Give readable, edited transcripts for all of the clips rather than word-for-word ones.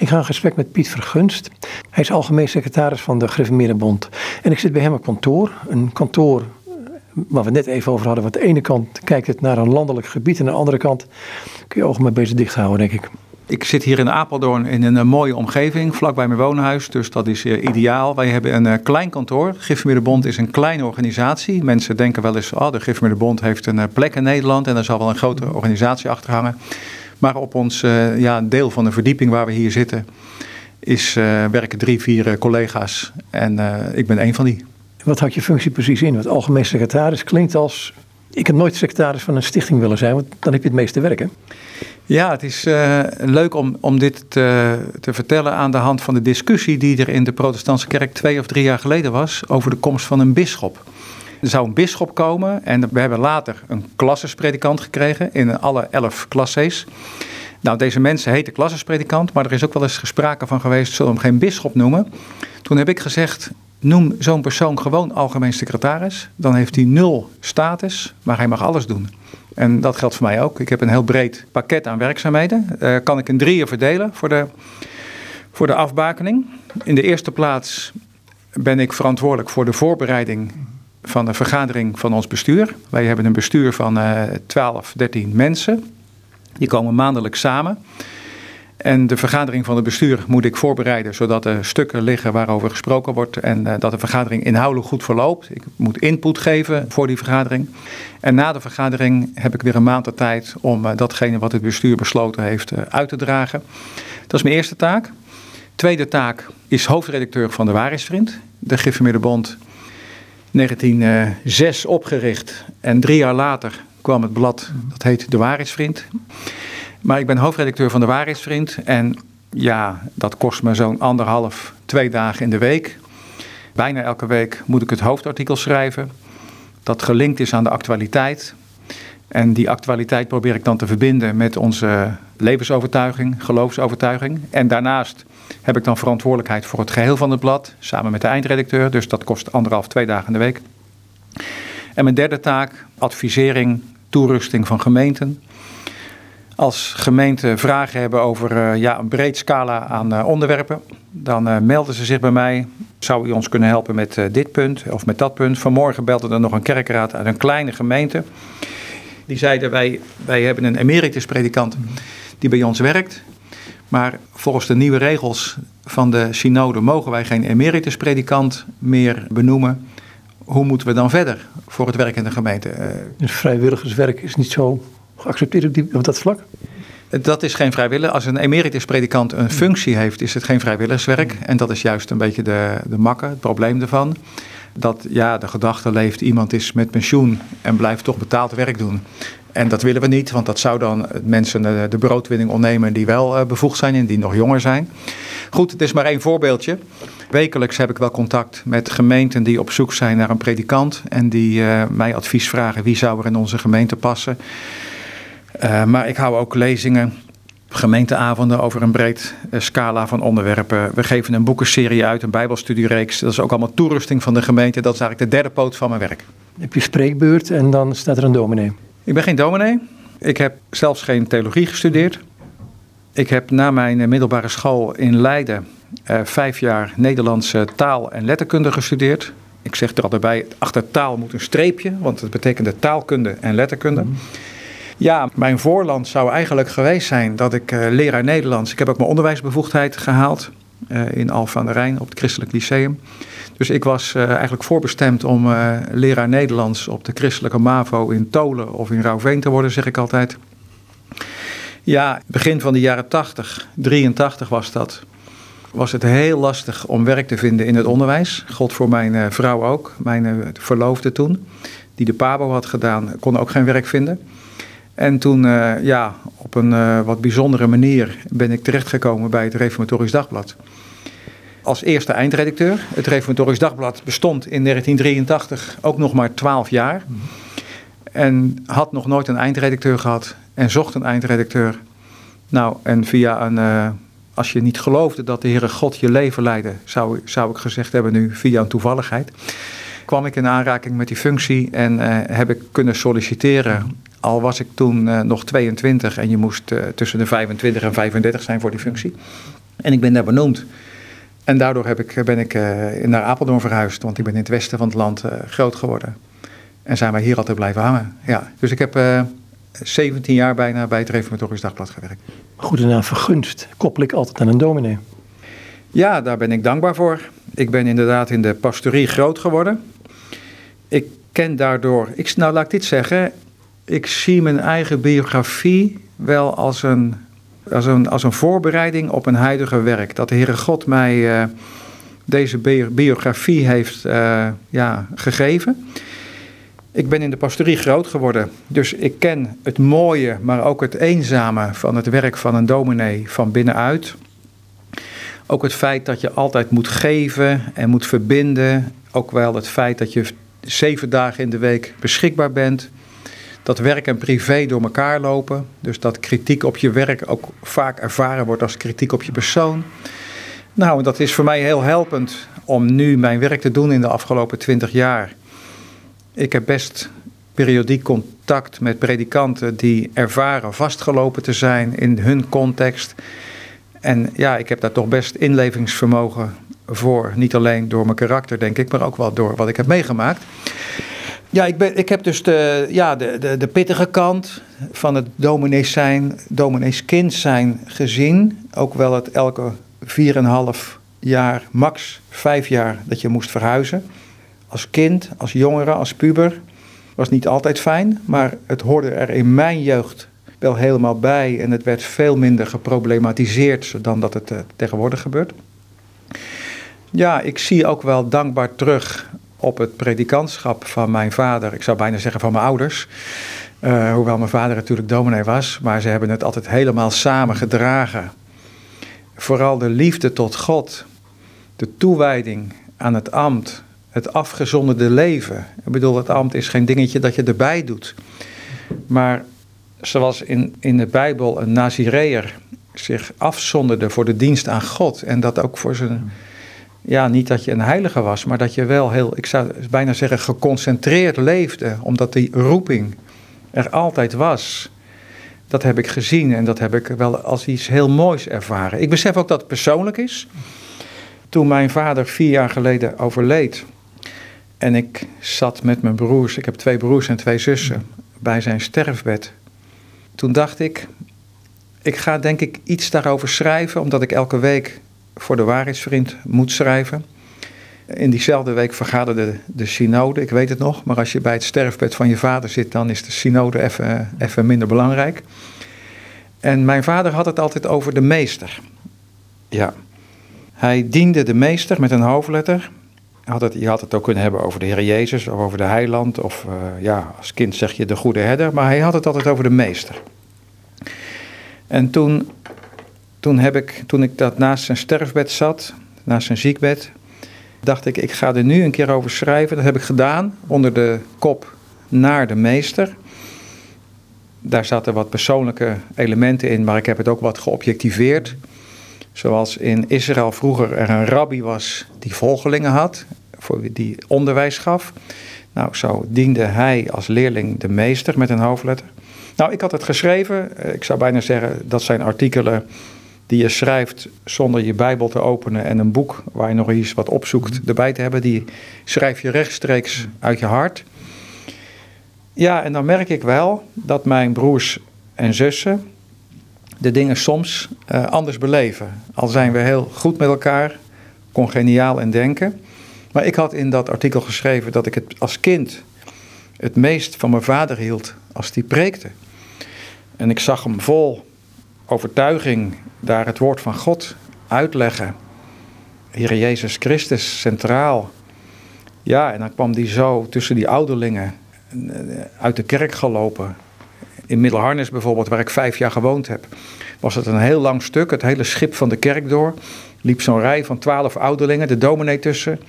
Ik ga in gesprek met Piet Vergunst. Hij is algemeen secretaris van de Gereformeerde Bond. En ik zit bij hem op kantoor. Een kantoor waar we net even over hadden. Want aan de ene kant kijkt het naar een landelijk gebied. En aan de andere kant kun je ogen maar bezig dicht houden, denk ik. Ik zit hier in Apeldoorn in een mooie omgeving, vlakbij mijn woonhuis, dus dat is ideaal. Wij hebben een klein kantoor. De Gereformeerde Bond is een kleine organisatie. Mensen denken wel eens, de Gereformeerde Bond heeft een plek in Nederland en daar zal wel een grote organisatie achter hangen. Maar op ons deel van de verdieping waar we hier zitten, werken 3-4 collega's en ik ben één van die. Wat houdt je functie precies in? Want algemeen secretaris klinkt als... Ik heb nooit secretaris van een stichting willen zijn, want dan heb je het meeste werk, hè? Ja, het is leuk om dit te vertellen aan de hand van de discussie die er in de Protestantse Kerk 2 of 3 jaar geleden was over de komst van een bisschop. Er zou een bisschop komen en we hebben later een klassespredikant gekregen in alle 11 klasses. Nou, deze mensen heten klassespredikant, maar er is ook wel eens sprake van geweest, zullen we hem geen bisschop noemen. Toen heb ik gezegd, noem zo'n persoon gewoon algemeen secretaris. Dan heeft hij 0 status, maar hij mag alles doen. En dat geldt voor mij ook. Ik heb een heel breed pakket aan werkzaamheden. Kan ik in 3 verdelen voor de afbakening. In de eerste plaats ben ik verantwoordelijk voor de voorbereiding van de vergadering van ons bestuur. Wij hebben een bestuur van 12, 13 mensen. Die komen maandelijks samen. En de vergadering van het bestuur moet ik voorbereiden, zodat er stukken liggen waarover gesproken wordt en dat de vergadering inhoudelijk goed verloopt. Ik moet input geven voor die vergadering. En na de vergadering heb ik weer een maand de tijd om datgene wat het bestuur besloten heeft uit te dragen. Dat is mijn eerste taak. Tweede taak is hoofdredacteur van de Waarheidsvriend, de Gereformeerde Bond, 1906 opgericht en 3 jaar later kwam het blad, dat heet de Waarheidsvriend. Maar ik ben hoofdredacteur van de Waarheidsvriend en ja, dat kost me zo'n 1,5, 2 dagen in de week. Bijna elke week moet ik het hoofdartikel schrijven, dat gelinkt is aan de actualiteit. En die actualiteit probeer ik dan te verbinden met onze levensovertuiging, geloofsovertuiging. En daarnaast heb ik dan verantwoordelijkheid voor het geheel van het blad, samen met de eindredacteur. Dus dat kost 1,5, 2 dagen in de week. En mijn derde taak, advisering, toerusting van gemeenten. Als gemeenten vragen hebben over een breed scala aan onderwerpen, dan melden ze zich bij mij. Zou u ons kunnen helpen met dit punt of met dat punt? Vanmorgen belde er nog een kerkraad uit een kleine gemeente. Die zeiden, wij hebben een emeritus-predikant die bij ons werkt. Maar volgens de nieuwe regels van de synode mogen wij geen emeritus-predikant meer benoemen. Hoe moeten we dan verder voor het werk in de gemeente? Dus vrijwilligerswerk is niet zo geaccepteerd op dat vlak? Dat is geen vrijwillig. Als een emeritus-predikant een functie heeft, is het geen vrijwilligerswerk. En dat is juist een beetje de makke, het probleem ervan. Dat de gedachte leeft, iemand is met pensioen en blijft toch betaald werk doen. En dat willen we niet, want dat zou dan mensen de broodwinning ontnemen die wel bevoegd zijn en die nog jonger zijn. Goed, het is maar één voorbeeldje. Wekelijks heb ik wel contact met gemeenten die op zoek zijn naar een predikant en die mij advies vragen wie zou er in onze gemeente passen. Maar ik hou ook lezingen, gemeenteavonden over een breed scala van onderwerpen. We geven een boekenserie uit, een bijbelstudiereeks. Dat is ook allemaal toerusting van de gemeente. Dat is eigenlijk de derde poot van mijn werk. Heb je spreekbeurt en dan staat er een dominee? Ik ben geen dominee. Ik heb zelfs geen theologie gestudeerd. Ik heb na mijn middelbare school in Leiden 5 jaar Nederlandse taal- en letterkunde gestudeerd. Ik zeg er altijd bij, achter taal moet een streepje, want dat betekende taalkunde en letterkunde. Ja, mijn voorland zou eigenlijk geweest zijn dat ik leraar Nederlands... Ik heb ook mijn onderwijsbevoegdheid gehaald in Alphen aan den Rijn op het Christelijk Lyceum. Dus ik was eigenlijk voorbestemd om leraar Nederlands op de christelijke MAVO in Tolen of in Rouveen te worden, zeg ik altijd. Ja, begin van de jaren 80, 83 was dat, was het heel lastig om werk te vinden in het onderwijs. God voor mijn vrouw ook, mijn verloofde toen, die de Pabo had gedaan, kon ook geen werk vinden. En toen, op een wat bijzondere manier ben ik terechtgekomen bij het Reformatorisch Dagblad. Als eerste eindredacteur. Het Reformatorisch Dagblad bestond in 1983 ook nog maar 12 jaar. En had nog nooit een eindredacteur gehad en zocht een eindredacteur. Nou, en via een... Als je niet geloofde dat de Heere God je leven leidde, zou ik gezegd hebben nu, via een toevalligheid, kwam ik in aanraking met die functie en heb ik kunnen solliciteren. Al was ik toen nog 22 en je moest tussen de 25 en 35 zijn voor die functie. En ik ben daar benoemd. En daardoor ben ik naar Apeldoorn verhuisd, want ik ben in het westen van het land groot geworden. En zijn wij hier altijd blijven hangen. Ja. Dus ik heb 17 jaar bijna bij het Reformatorisch Dagblad gewerkt. Goede naam Vergunst koppel ik altijd aan een dominee. Ja, daar ben ik dankbaar voor. Ik ben inderdaad in de pastorie groot geworden. Ik ken daardoor, laat ik dit zeggen, ik zie mijn eigen biografie wel als een voorbereiding op een huidige werk. Dat de Heere God mij deze biografie heeft gegeven. Ik ben in de pastorie groot geworden. Dus ik ken het mooie, maar ook het eenzame van het werk van een dominee van binnenuit. Ook het feit dat je altijd moet geven en moet verbinden. Ook wel het feit dat je 7 dagen in de week beschikbaar bent. Dat werk en privé door elkaar lopen. Dus dat kritiek op je werk ook vaak ervaren wordt als kritiek op je persoon. Nou, dat is voor mij heel helpend om nu mijn werk te doen in de afgelopen 20 jaar. Ik heb best periodiek contact met predikanten die ervaren vastgelopen te zijn in hun context. En ja, ik heb daar toch best inlevingsvermogen voor. Niet alleen door mijn karakter, denk ik, maar ook wel door wat ik heb meegemaakt. Ja, ik heb dus de pittige kant van het domineeskind zijn gezien. Ook wel het elke 4,5 jaar, max 5 jaar dat je moest verhuizen. Als kind, als jongere, als puber. Was niet altijd fijn, maar het hoorde er in mijn jeugd wel helemaal bij. En het werd veel minder geproblematiseerd dan dat het tegenwoordig gebeurt. Ja, ik zie ook wel dankbaar terug op het predikantschap van mijn vader. Ik zou bijna zeggen van mijn ouders. Hoewel mijn vader natuurlijk dominee was. Maar ze hebben het altijd helemaal samen gedragen. Vooral de liefde tot God. De toewijding aan het ambt. Het afgezonderde leven. Ik bedoel, het ambt is geen dingetje dat je erbij doet. Maar zoals in de Bijbel een Nazireër zich afzonderde voor de dienst aan God. En dat ook voor zijn... Ja, niet dat je een heilige was, maar dat je wel heel, ik zou bijna zeggen, geconcentreerd leefde. Omdat die roeping er altijd was. Dat heb ik gezien en dat heb ik wel als iets heel moois ervaren. Ik besef ook dat het persoonlijk is. Toen mijn vader 4 jaar geleden overleed en ik zat met mijn broers, ik heb 2 broers en 2 zussen, bij zijn sterfbed. Toen dacht ik ga denk ik iets daarover schrijven, omdat ik elke week voor de Waarheidsvriend moet schrijven. In diezelfde week vergaderde de synode, ik weet het nog, maar als je bij het sterfbed van je vader zit, dan is de synode even minder belangrijk. En mijn vader had het altijd over de meester. Ja. Hij diende de meester met een hoofdletter. Je had het ook kunnen hebben over de Heere Jezus of over de heiland. Of als kind zeg je de goede herder. Maar hij had het altijd over de meester. En toen ik dat naast zijn sterfbed zat, naast zijn ziekbed, dacht ik, ik ga er nu een keer over schrijven. Dat heb ik gedaan onder de kop naar de meester. Daar zaten wat persoonlijke elementen in, maar ik heb het ook wat geobjectiveerd. Zoals in Israël vroeger er een rabbi was die volgelingen had, die onderwijs gaf. Nou, zo diende hij als leerling de meester met een hoofdletter. Nou, ik had het geschreven. Ik zou bijna zeggen, dat zijn artikelen die je schrijft zonder je Bijbel te openen en een boek waar je nog eens wat opzoekt erbij te hebben. Die schrijf je rechtstreeks uit je hart. Ja, en dan merk ik wel dat mijn broers en zussen de dingen soms anders beleven. Al zijn we heel goed met elkaar, congeniaal in denken. Maar ik had in dat artikel geschreven dat ik het als kind het meest van mijn vader hield als die preekte. En ik zag hem vol overtuiging daar het woord van God uitleggen. Heere Jezus Christus centraal. Ja, en dan kwam die zo tussen die ouderlingen uit de kerk gelopen. In Middelharnis bijvoorbeeld, waar ik 5 jaar gewoond heb, was het een heel lang stuk. Het hele schip van de kerk door. Liep zo'n rij van 12 ouderlingen, de dominee tussen.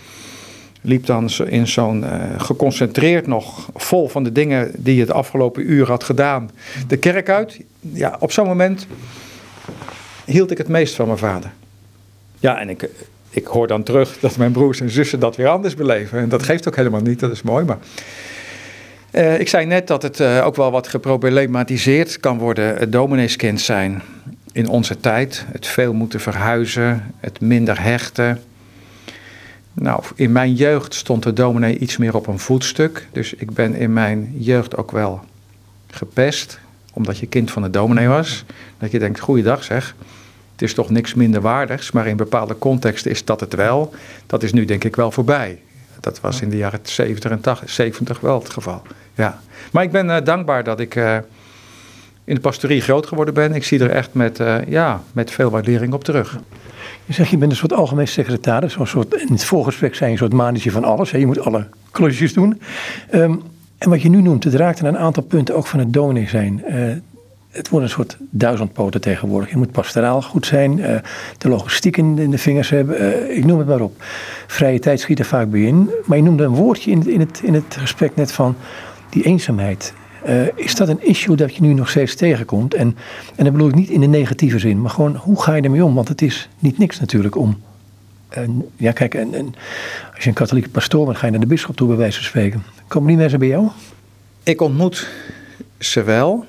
Liep dan in zo'n geconcentreerd nog, vol van de dingen die je het afgelopen uur had gedaan, de kerk uit. Ja, op zo'n moment hield ik het meest van mijn vader. Ja, en ik hoor dan terug dat mijn broers en zussen dat weer anders beleven. En dat geeft ook helemaal niet, dat is mooi, maar... Ik zei net dat het ook wel wat geproblematiseerd kan worden, het domineeskind zijn. in onze tijd. Het veel moeten verhuizen, het minder hechten. Nou, in mijn jeugd stond de dominee iets meer op een voetstuk. Dus ik ben in mijn jeugd ook wel gepest, omdat je kind van de dominee was. Dat je denkt, goeiedag zeg, het is toch niks minderwaardigs, maar in bepaalde contexten is dat het wel. Dat is nu denk ik wel voorbij. Dat was in de jaren 70 en 70 wel het geval. Ja. Maar ik ben dankbaar dat ik in de pastorie groot geworden ben. Ik zie er echt met veel waardering op terug. Je zegt, je bent een soort algemeen secretaris. In het voorgesprek zijn je een soort mannetje van alles. Hè? Je moet alle klusjes doen. En wat je nu noemt, het raakt aan een aantal punten ook van het dominee zijn. Het wordt een soort duizendpoten tegenwoordig. Je moet pastoraal goed zijn, de logistiek in de vingers hebben. Ik noem het maar op. Vrije tijd schiet er vaak bij in. Maar je noemde een woordje in het gesprek net van die eenzaamheid. Is dat een issue dat je nu nog steeds tegenkomt? En dat bedoel ik niet in de negatieve zin, maar gewoon hoe ga je ermee om? Want het is niet niks natuurlijk om. Als je een katholieke pastoor bent, ga je naar de bisschop toe bij wijze van spreken. Komen die mensen bij jou? Ik ontmoet ze wel,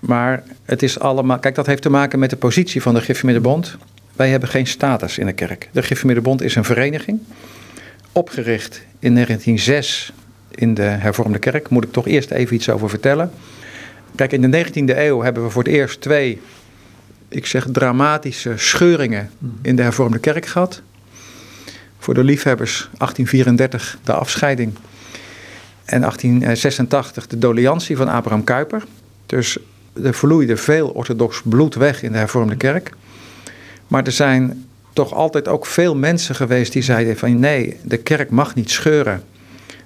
maar het is allemaal... Kijk, dat heeft te maken met de positie van de Gereformeerde Bond. Wij hebben geen status in de kerk. De Gereformeerde Bond is een vereniging, opgericht in 1906... in de hervormde kerk, moet ik toch eerst even iets over vertellen. Kijk, in de 19e eeuw hebben we voor het eerst twee, ik zeg dramatische scheuringen in de hervormde kerk gehad. Voor de liefhebbers 1834 de afscheiding en 1886 de doleantie van Abraham Kuyper. Dus er vloeide veel orthodox bloed weg in de hervormde kerk. Maar er zijn toch altijd ook veel mensen geweest die zeiden van nee, de kerk mag niet scheuren.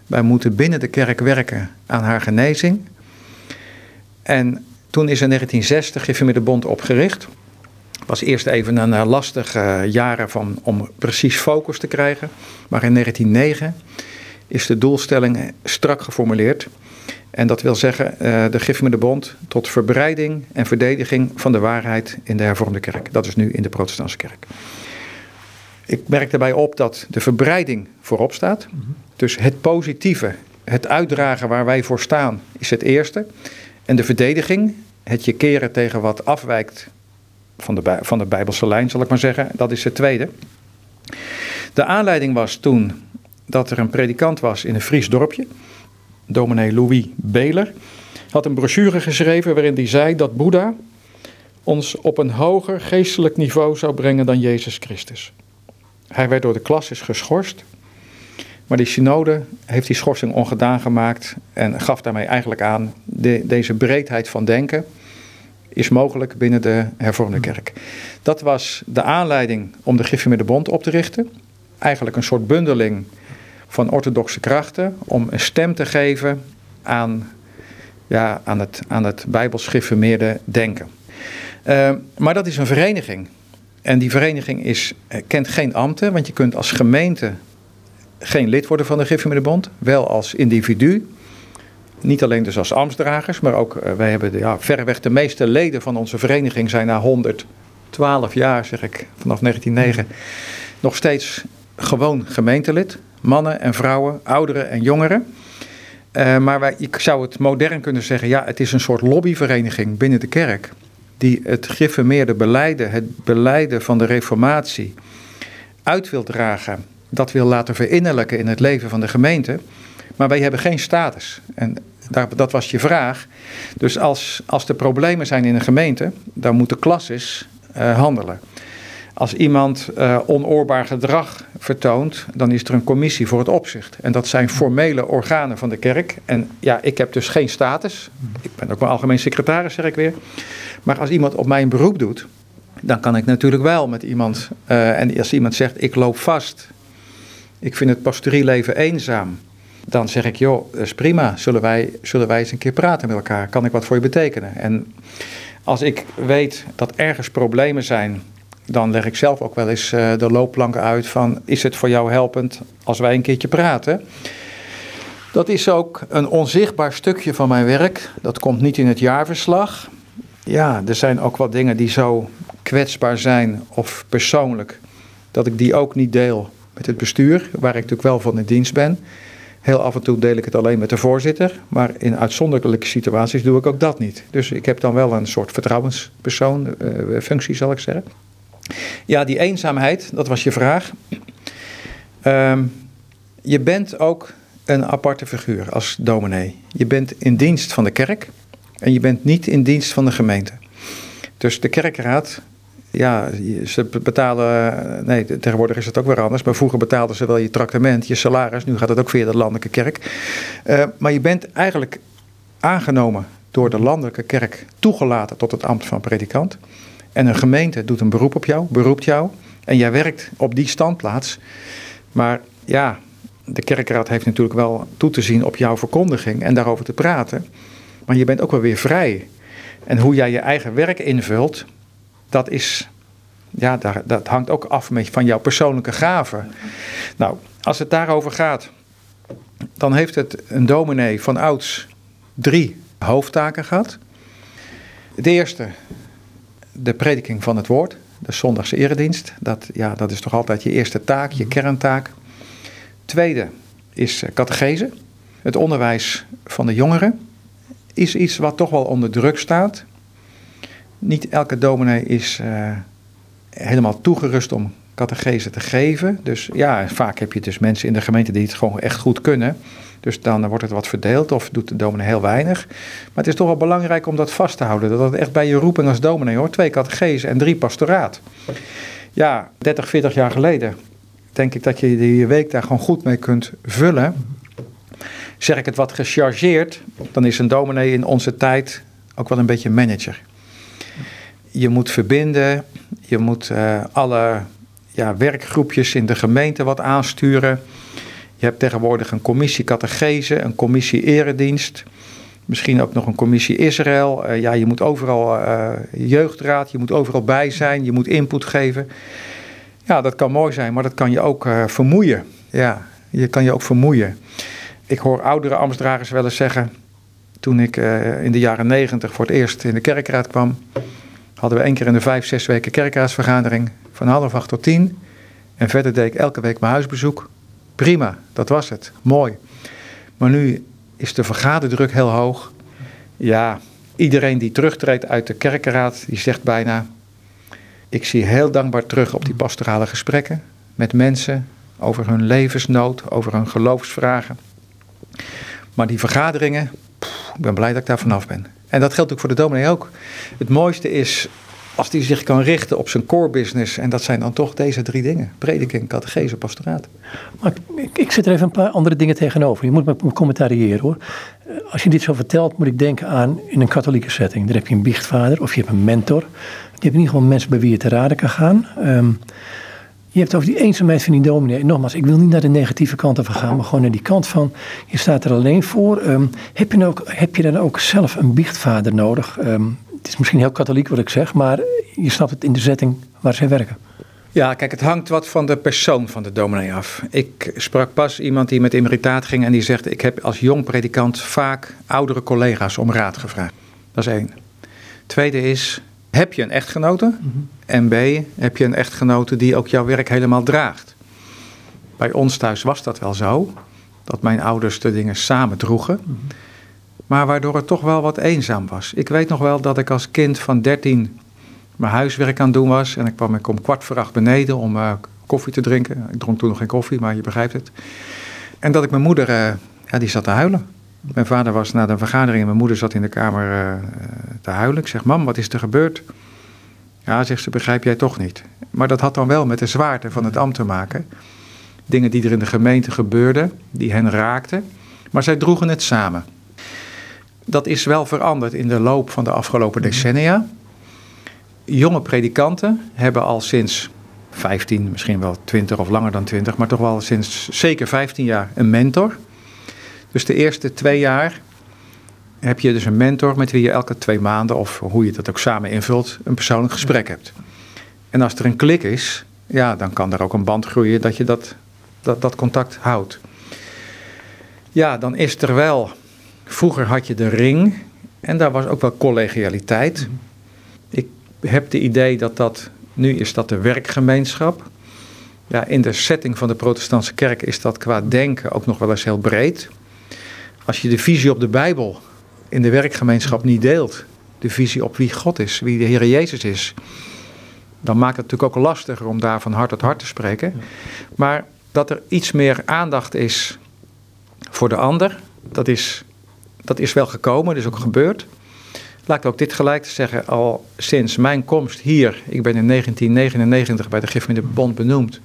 Wij moeten binnen de kerk werken aan haar genezing. En toen is in 1960 de Gereformeerde Bond opgericht. Het was eerst even een lastige jaren om precies focus te krijgen. Maar in 1909 is de doelstelling strak geformuleerd. En dat wil zeggen de Gereformeerde Bond tot verbreiding en verdediging van de waarheid in de hervormde kerk. Dat is nu in de Protestantse kerk. Ik merk daarbij op dat de verbreiding voorop staat. Dus het positieve, het uitdragen waar wij voor staan, is het eerste. En de verdediging, het je keren tegen wat afwijkt van de Bijbelse lijn, zal ik maar zeggen, dat is het tweede. De aanleiding was toen dat er een predikant was in een Fries dorpje. Dominee Louis Beeler had een brochure geschreven waarin hij zei dat Boeddha ons op een hoger geestelijk niveau zou brengen dan Jezus Christus. Hij werd door de klasses geschorst, maar die synode heeft die schorsing ongedaan gemaakt en gaf daarmee eigenlijk aan, deze breedheid van denken is mogelijk binnen de hervormde kerk. Dat was de aanleiding om de Gereformeerde Bond op te richten. Eigenlijk een soort bundeling van orthodoxe krachten om een stem te geven aan het Bijbels gereformeerde denken. Maar dat is een vereniging. En die vereniging kent geen ambten, want je kunt als gemeente geen lid worden van de Gereformeerde Bond. Wel als individu, niet alleen dus als ambtsdragers, maar ook wij hebben verreweg de meeste leden van onze vereniging zijn na 112 jaar, zeg ik, vanaf 1909, nog steeds gewoon gemeentelid. Mannen en vrouwen, ouderen en jongeren. Maar ik zou het modern kunnen zeggen, het is een soort lobbyvereniging binnen de kerk, die het gereformeerde belijden, het belijden van de reformatie uit wil dragen, dat wil laten verinnerlijken in het leven van de gemeente. Maar wij hebben geen status. En dat was je vraag. Dus als er problemen zijn in een gemeente, dan moeten klasses handelen. Als iemand onoorbaar gedrag vertoont, dan is er een commissie voor het opzicht. En dat zijn formele organen van de kerk. En ik heb dus geen status. Ik ben ook maar algemeen secretaris, zeg ik weer. Maar als iemand op mijn beroep doet, dan kan ik natuurlijk wel met iemand. En als iemand zegt, ik loop vast, ik vind het pastorieleven eenzaam, dan zeg ik, joh, dat is prima. Zullen wij eens een keer praten met elkaar? Kan ik wat voor je betekenen? En als ik weet dat ergens problemen zijn, dan leg ik zelf ook wel eens de loopplank uit van, is het voor jou helpend als wij een keertje praten? Dat is ook een onzichtbaar stukje van mijn werk. Dat komt niet in het jaarverslag. Ja, er zijn ook wat dingen die zo kwetsbaar zijn of persoonlijk, dat ik die ook niet deel met het bestuur, waar ik natuurlijk wel van in dienst ben. Heel af en toe deel ik het alleen met de voorzitter, maar in uitzonderlijke situaties doe ik ook dat niet. Dus ik heb dan wel een soort vertrouwenspersoon, functie zal ik zeggen. Ja, die eenzaamheid, dat was je vraag. Je bent ook een aparte figuur als dominee. Je bent in dienst van de kerk en je bent niet in dienst van de gemeente. Dus de kerkraad, ja, ze betalen, nee, tegenwoordig is het ook weer anders, maar vroeger betaalden ze wel je tractement, je salaris, nu gaat het ook via de landelijke kerk. Maar je bent eigenlijk aangenomen door de landelijke kerk, toegelaten tot het ambt van predikant. En een gemeente doet een beroep op jou, beroept jou, en jij werkt op die standplaats. Maar ja, de kerkraad heeft natuurlijk wel toe te zien op jouw verkondiging en daarover te praten. Maar je bent ook wel weer vrij. En hoe jij je eigen werk invult, dat is, ja, dat hangt ook af van jouw persoonlijke gaven. Nou, als het daarover gaat, dan heeft het een dominee van ouds 3 hoofdtaken gehad. De eerste, de prediking van het woord, de zondagse eredienst. Dat is toch altijd je eerste taak, je kerntaak. Tweede is catechese. Het onderwijs van de jongeren is iets wat toch wel onder druk staat. Niet elke dominee is helemaal toegerust om catechese te geven. Dus ja, vaak heb je dus mensen in de gemeente die het gewoon echt goed kunnen. Dus dan wordt het wat verdeeld of doet de dominee heel weinig. Maar het is toch wel belangrijk om dat vast te houden. Dat het echt bij je roeping als dominee hoort. 2 catechese en 3 pastoraat. Ja, 30, 40 jaar geleden denk ik dat je je week daar gewoon goed mee kunt vullen. Zeg ik het wat gechargeerd, dan is een dominee in onze tijd ook wel een beetje manager. Je moet verbinden, je moet alle werkgroepjes in de gemeente wat aansturen. Je hebt tegenwoordig een commissie catechese, een commissie eredienst. Misschien ook nog een commissie Israël. Je moet overal jeugdraad, je moet overal bij zijn, je moet input geven. Ja, dat kan mooi zijn, maar dat kan je ook vermoeien. Ja, je kan je ook vermoeien. Ik hoor oudere ambtsdragers wel eens zeggen, toen ik in de jaren 90 voor het eerst in de kerkraad kwam, hadden we 1 keer in de 5-6 weken kerkraadsvergadering van 9:30 tot 10:00. En verder deed ik elke week mijn huisbezoek. Prima, dat was het. Mooi. Maar nu is de vergaderdruk heel hoog. Ja, iedereen die terugtreedt uit de kerkraad, die zegt bijna, ik zie heel dankbaar terug op die pastorale gesprekken met mensen over hun levensnood, over hun geloofsvragen. Maar die vergaderingen, ik ben blij dat ik daar vanaf ben. En dat geldt ook voor de dominee ook. Het mooiste is als die zich kan richten op zijn core business. En dat zijn dan toch deze 3 dingen. Prediking, catechese, pastoraat. Maar ik zet er even een paar andere dingen tegenover. Je moet me commentariëren hoor. Als je dit zo vertelt moet ik denken aan in een katholieke setting. Daar heb je een biechtvader of je hebt een mentor. Je hebt in ieder geval mensen bij wie je te raden kan gaan. Je hebt over die eenzaamheid van die dominee. En nogmaals, ik wil niet naar de negatieve kant over gaan, maar gewoon naar die kant van, je staat er alleen voor. Heb je dan ook zelf een biechtvader nodig? Het is misschien heel katholiek wat ik zeg, maar je snapt het in de setting waar zij werken. Ja, kijk, het hangt wat van de persoon van de dominee af. Ik sprak pas iemand die met emeritaat ging en die zegt, ik heb als jong predikant vaak oudere collega's om raad gevraagd. Dat is 1. Tweede is, heb je een echtgenote? Mm-hmm. En B, heb je een echtgenote die ook jouw werk helemaal draagt? Bij ons thuis was dat wel zo, dat mijn ouders de dingen samen droegen, mm-hmm, maar waardoor het toch wel wat eenzaam was. Ik weet nog wel dat ik als kind van 13 mijn huiswerk aan het doen was en ik kwam om 7:15 beneden om koffie te drinken. Ik dronk toen nog geen koffie, maar je begrijpt het. En dat ik mijn moeder, die zat te huilen. Mijn vader was na de vergadering en mijn moeder zat in de kamer te huilen. Ik zeg, mam, wat is er gebeurd? Ja, zegt ze, begrijp jij toch niet. Maar dat had dan wel met de zwaarte van het ambt te maken. Dingen die er in de gemeente gebeurden, die hen raakten. Maar zij droegen het samen. Dat is wel veranderd in de loop van de afgelopen decennia. Jonge predikanten hebben al sinds 15, misschien wel 20 of langer dan 20... maar toch wel sinds zeker 15 jaar een mentor. Dus de eerste 2 jaar heb je dus een mentor met wie je elke 2 maanden, of hoe je dat ook samen invult, een persoonlijk gesprek hebt. En als er een klik is, ja, dan kan er ook een band groeien dat je dat contact houdt. Ja, dan is er wel, vroeger had je de ring en daar was ook wel collegialiteit. Ik heb het idee dat nu is dat de werkgemeenschap. Ja, in de setting van de Protestantse Kerk is dat qua denken ook nog wel eens heel breed. Als je de visie op de Bijbel in de werkgemeenschap niet deelt, de visie op wie God is, wie de Heere Jezus is, dan maakt het natuurlijk ook lastiger om daar van hart tot hart te spreken. Maar dat er iets meer aandacht is voor de ander, dat is wel gekomen, dat is ook gebeurd. Laat ik ook dit gelijk te zeggen, al sinds mijn komst hier, ik ben in 1999 bij de Gereformeerde Bond benoemd,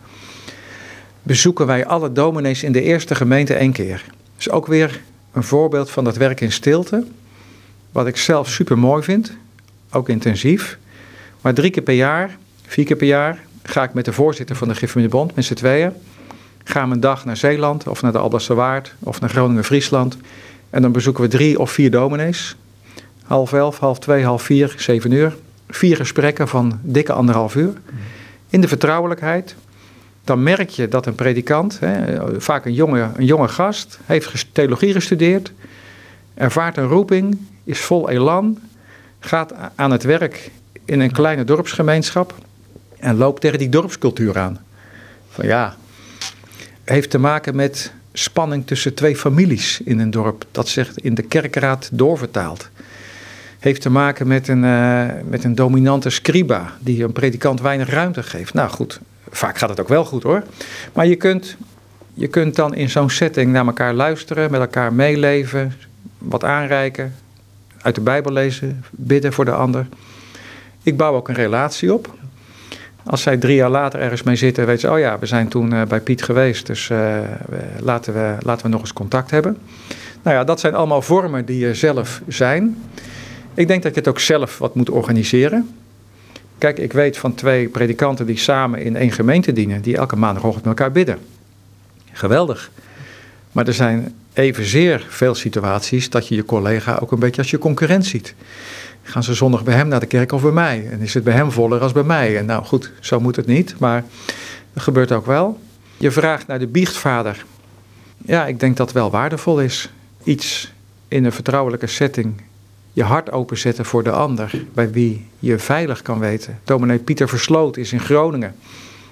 bezoeken wij alle dominees in de eerste gemeente 1 keer. Dus ook weer een voorbeeld van dat werk in stilte, wat ik zelf super mooi vind, ook intensief. Maar 3 keer per jaar, 4 keer per jaar ga ik met de voorzitter van de Gereformeerde Bond, met z'n tweeën, gaan we een dag naar Zeeland of naar de AlblasserWaard of naar Groningen, Friesland. En dan bezoeken we 3 of 4 dominees. 11:30, 14:30, 7:00. 4 gesprekken van dikke 1,5 uur. In de vertrouwelijkheid. Dan merk je dat een predikant, vaak een jonge gast, heeft theologie gestudeerd, ervaart een roeping, is vol elan, gaat aan het werk in een kleine dorpsgemeenschap en loopt tegen die dorpscultuur aan. Heeft te maken met spanning tussen 2 families in een dorp. Dat zegt in de kerkraad doorvertaald. Heeft te maken met een dominante scriba die een predikant weinig ruimte geeft. Nou goed, vaak gaat het ook wel goed hoor. Maar je kunt dan in zo'n setting naar elkaar luisteren, met elkaar meeleven, wat aanreiken, uit de Bijbel lezen, bidden voor de ander. Ik bouw ook een relatie op. Als zij 3 jaar later ergens mee zitten, weet ze, we zijn toen bij Piet geweest, dus laten we nog eens contact hebben. Nou ja, dat zijn allemaal vormen die je zelf zijn. Ik denk dat je het ook zelf wat moet organiseren. Kijk, ik weet van 2 predikanten die samen in 1 gemeente dienen, die elke maandagochtend met elkaar bidden. Geweldig. Maar er zijn evenzeer veel situaties dat je je collega ook een beetje als je concurrent ziet. Gaan ze zondag bij hem naar de kerk of bij mij? En is het bij hem voller als bij mij? En nou goed, zo moet het niet, maar dat gebeurt ook wel. Je vraagt naar de biechtvader. Ja, ik denk dat wel waardevol is. Iets in een vertrouwelijke setting, je hart openzetten voor de ander, bij wie je veilig kan weten. Dominee Pieter Versloot is in Groningen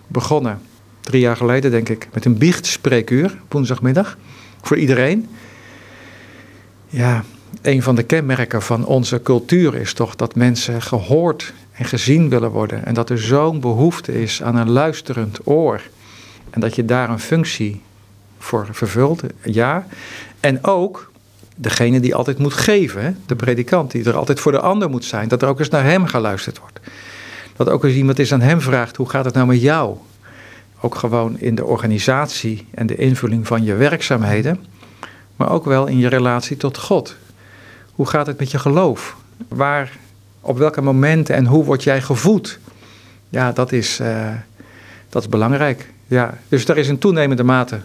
begonnen, 3 jaar geleden denk ik, met een biechtspreekuur, woensdagmiddag, voor iedereen. Ja, een van de kenmerken van onze cultuur is toch dat mensen gehoord en gezien willen worden. En dat er zo'n behoefte is aan een luisterend oor. En dat je daar een functie voor vervult, ja. En ook degene die altijd moet geven, de predikant die er altijd voor de ander moet zijn. Dat er ook eens naar hem geluisterd wordt. Dat ook eens iemand eens aan hem vraagt, hoe gaat het nou met jou? Ook gewoon in de organisatie en de invulling van je werkzaamheden. Maar ook wel in je relatie tot God. Hoe gaat het met je geloof? Op welke momenten en hoe word jij gevoed? Ja, dat is belangrijk. Ja, dus daar is in toenemende mate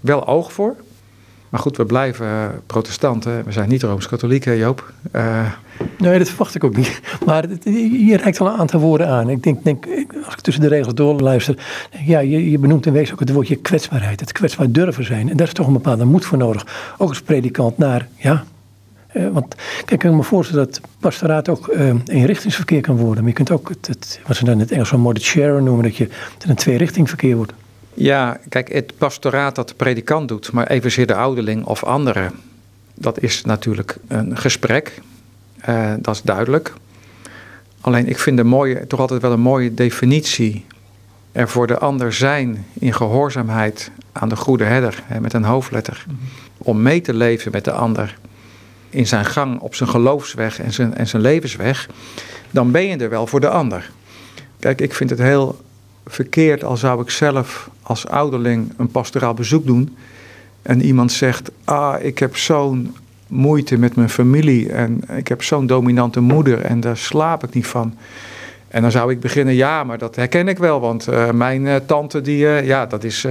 wel oog voor. Maar goed, we blijven protestanten. We zijn niet Rooms-Katholieken, Joop. Nee, dat verwacht ik ook niet. Maar je reikt al een aantal woorden aan. Ik denk als ik tussen de regels doorluister, je benoemt in wezen ook het woordje kwetsbaarheid. Het kwetsbaar durven zijn. En daar is toch een bepaalde moed voor nodig. Ook als predikant naar, want kijk, ik kan me voorstellen dat pastoraat ook eenrichtingsverkeer kan worden. Maar je kunt ook het wat ze dan in het Engels zo'n mooi share noemen, dat het een 2-richtingsverkeer wordt. Ja, kijk, het pastoraat dat de predikant doet, maar evenzeer de ouderling of anderen, dat is natuurlijk een gesprek. Dat is duidelijk. Alleen ik vind toch altijd wel een mooie definitie. Er voor de ander zijn in gehoorzaamheid aan de goede herder, met een hoofdletter. Om mee te leven met de ander in zijn gang op zijn geloofsweg en zijn levensweg, dan ben je er wel voor de ander. Kijk, ik vind het heel verkeerd, al zou ik zelf als ouderling een pastoraal bezoek doen en iemand zegt, ik heb zo'n moeite met mijn familie en ik heb zo'n dominante moeder en daar slaap ik niet van. En dan zou ik beginnen, maar dat herken ik wel, want mijn tante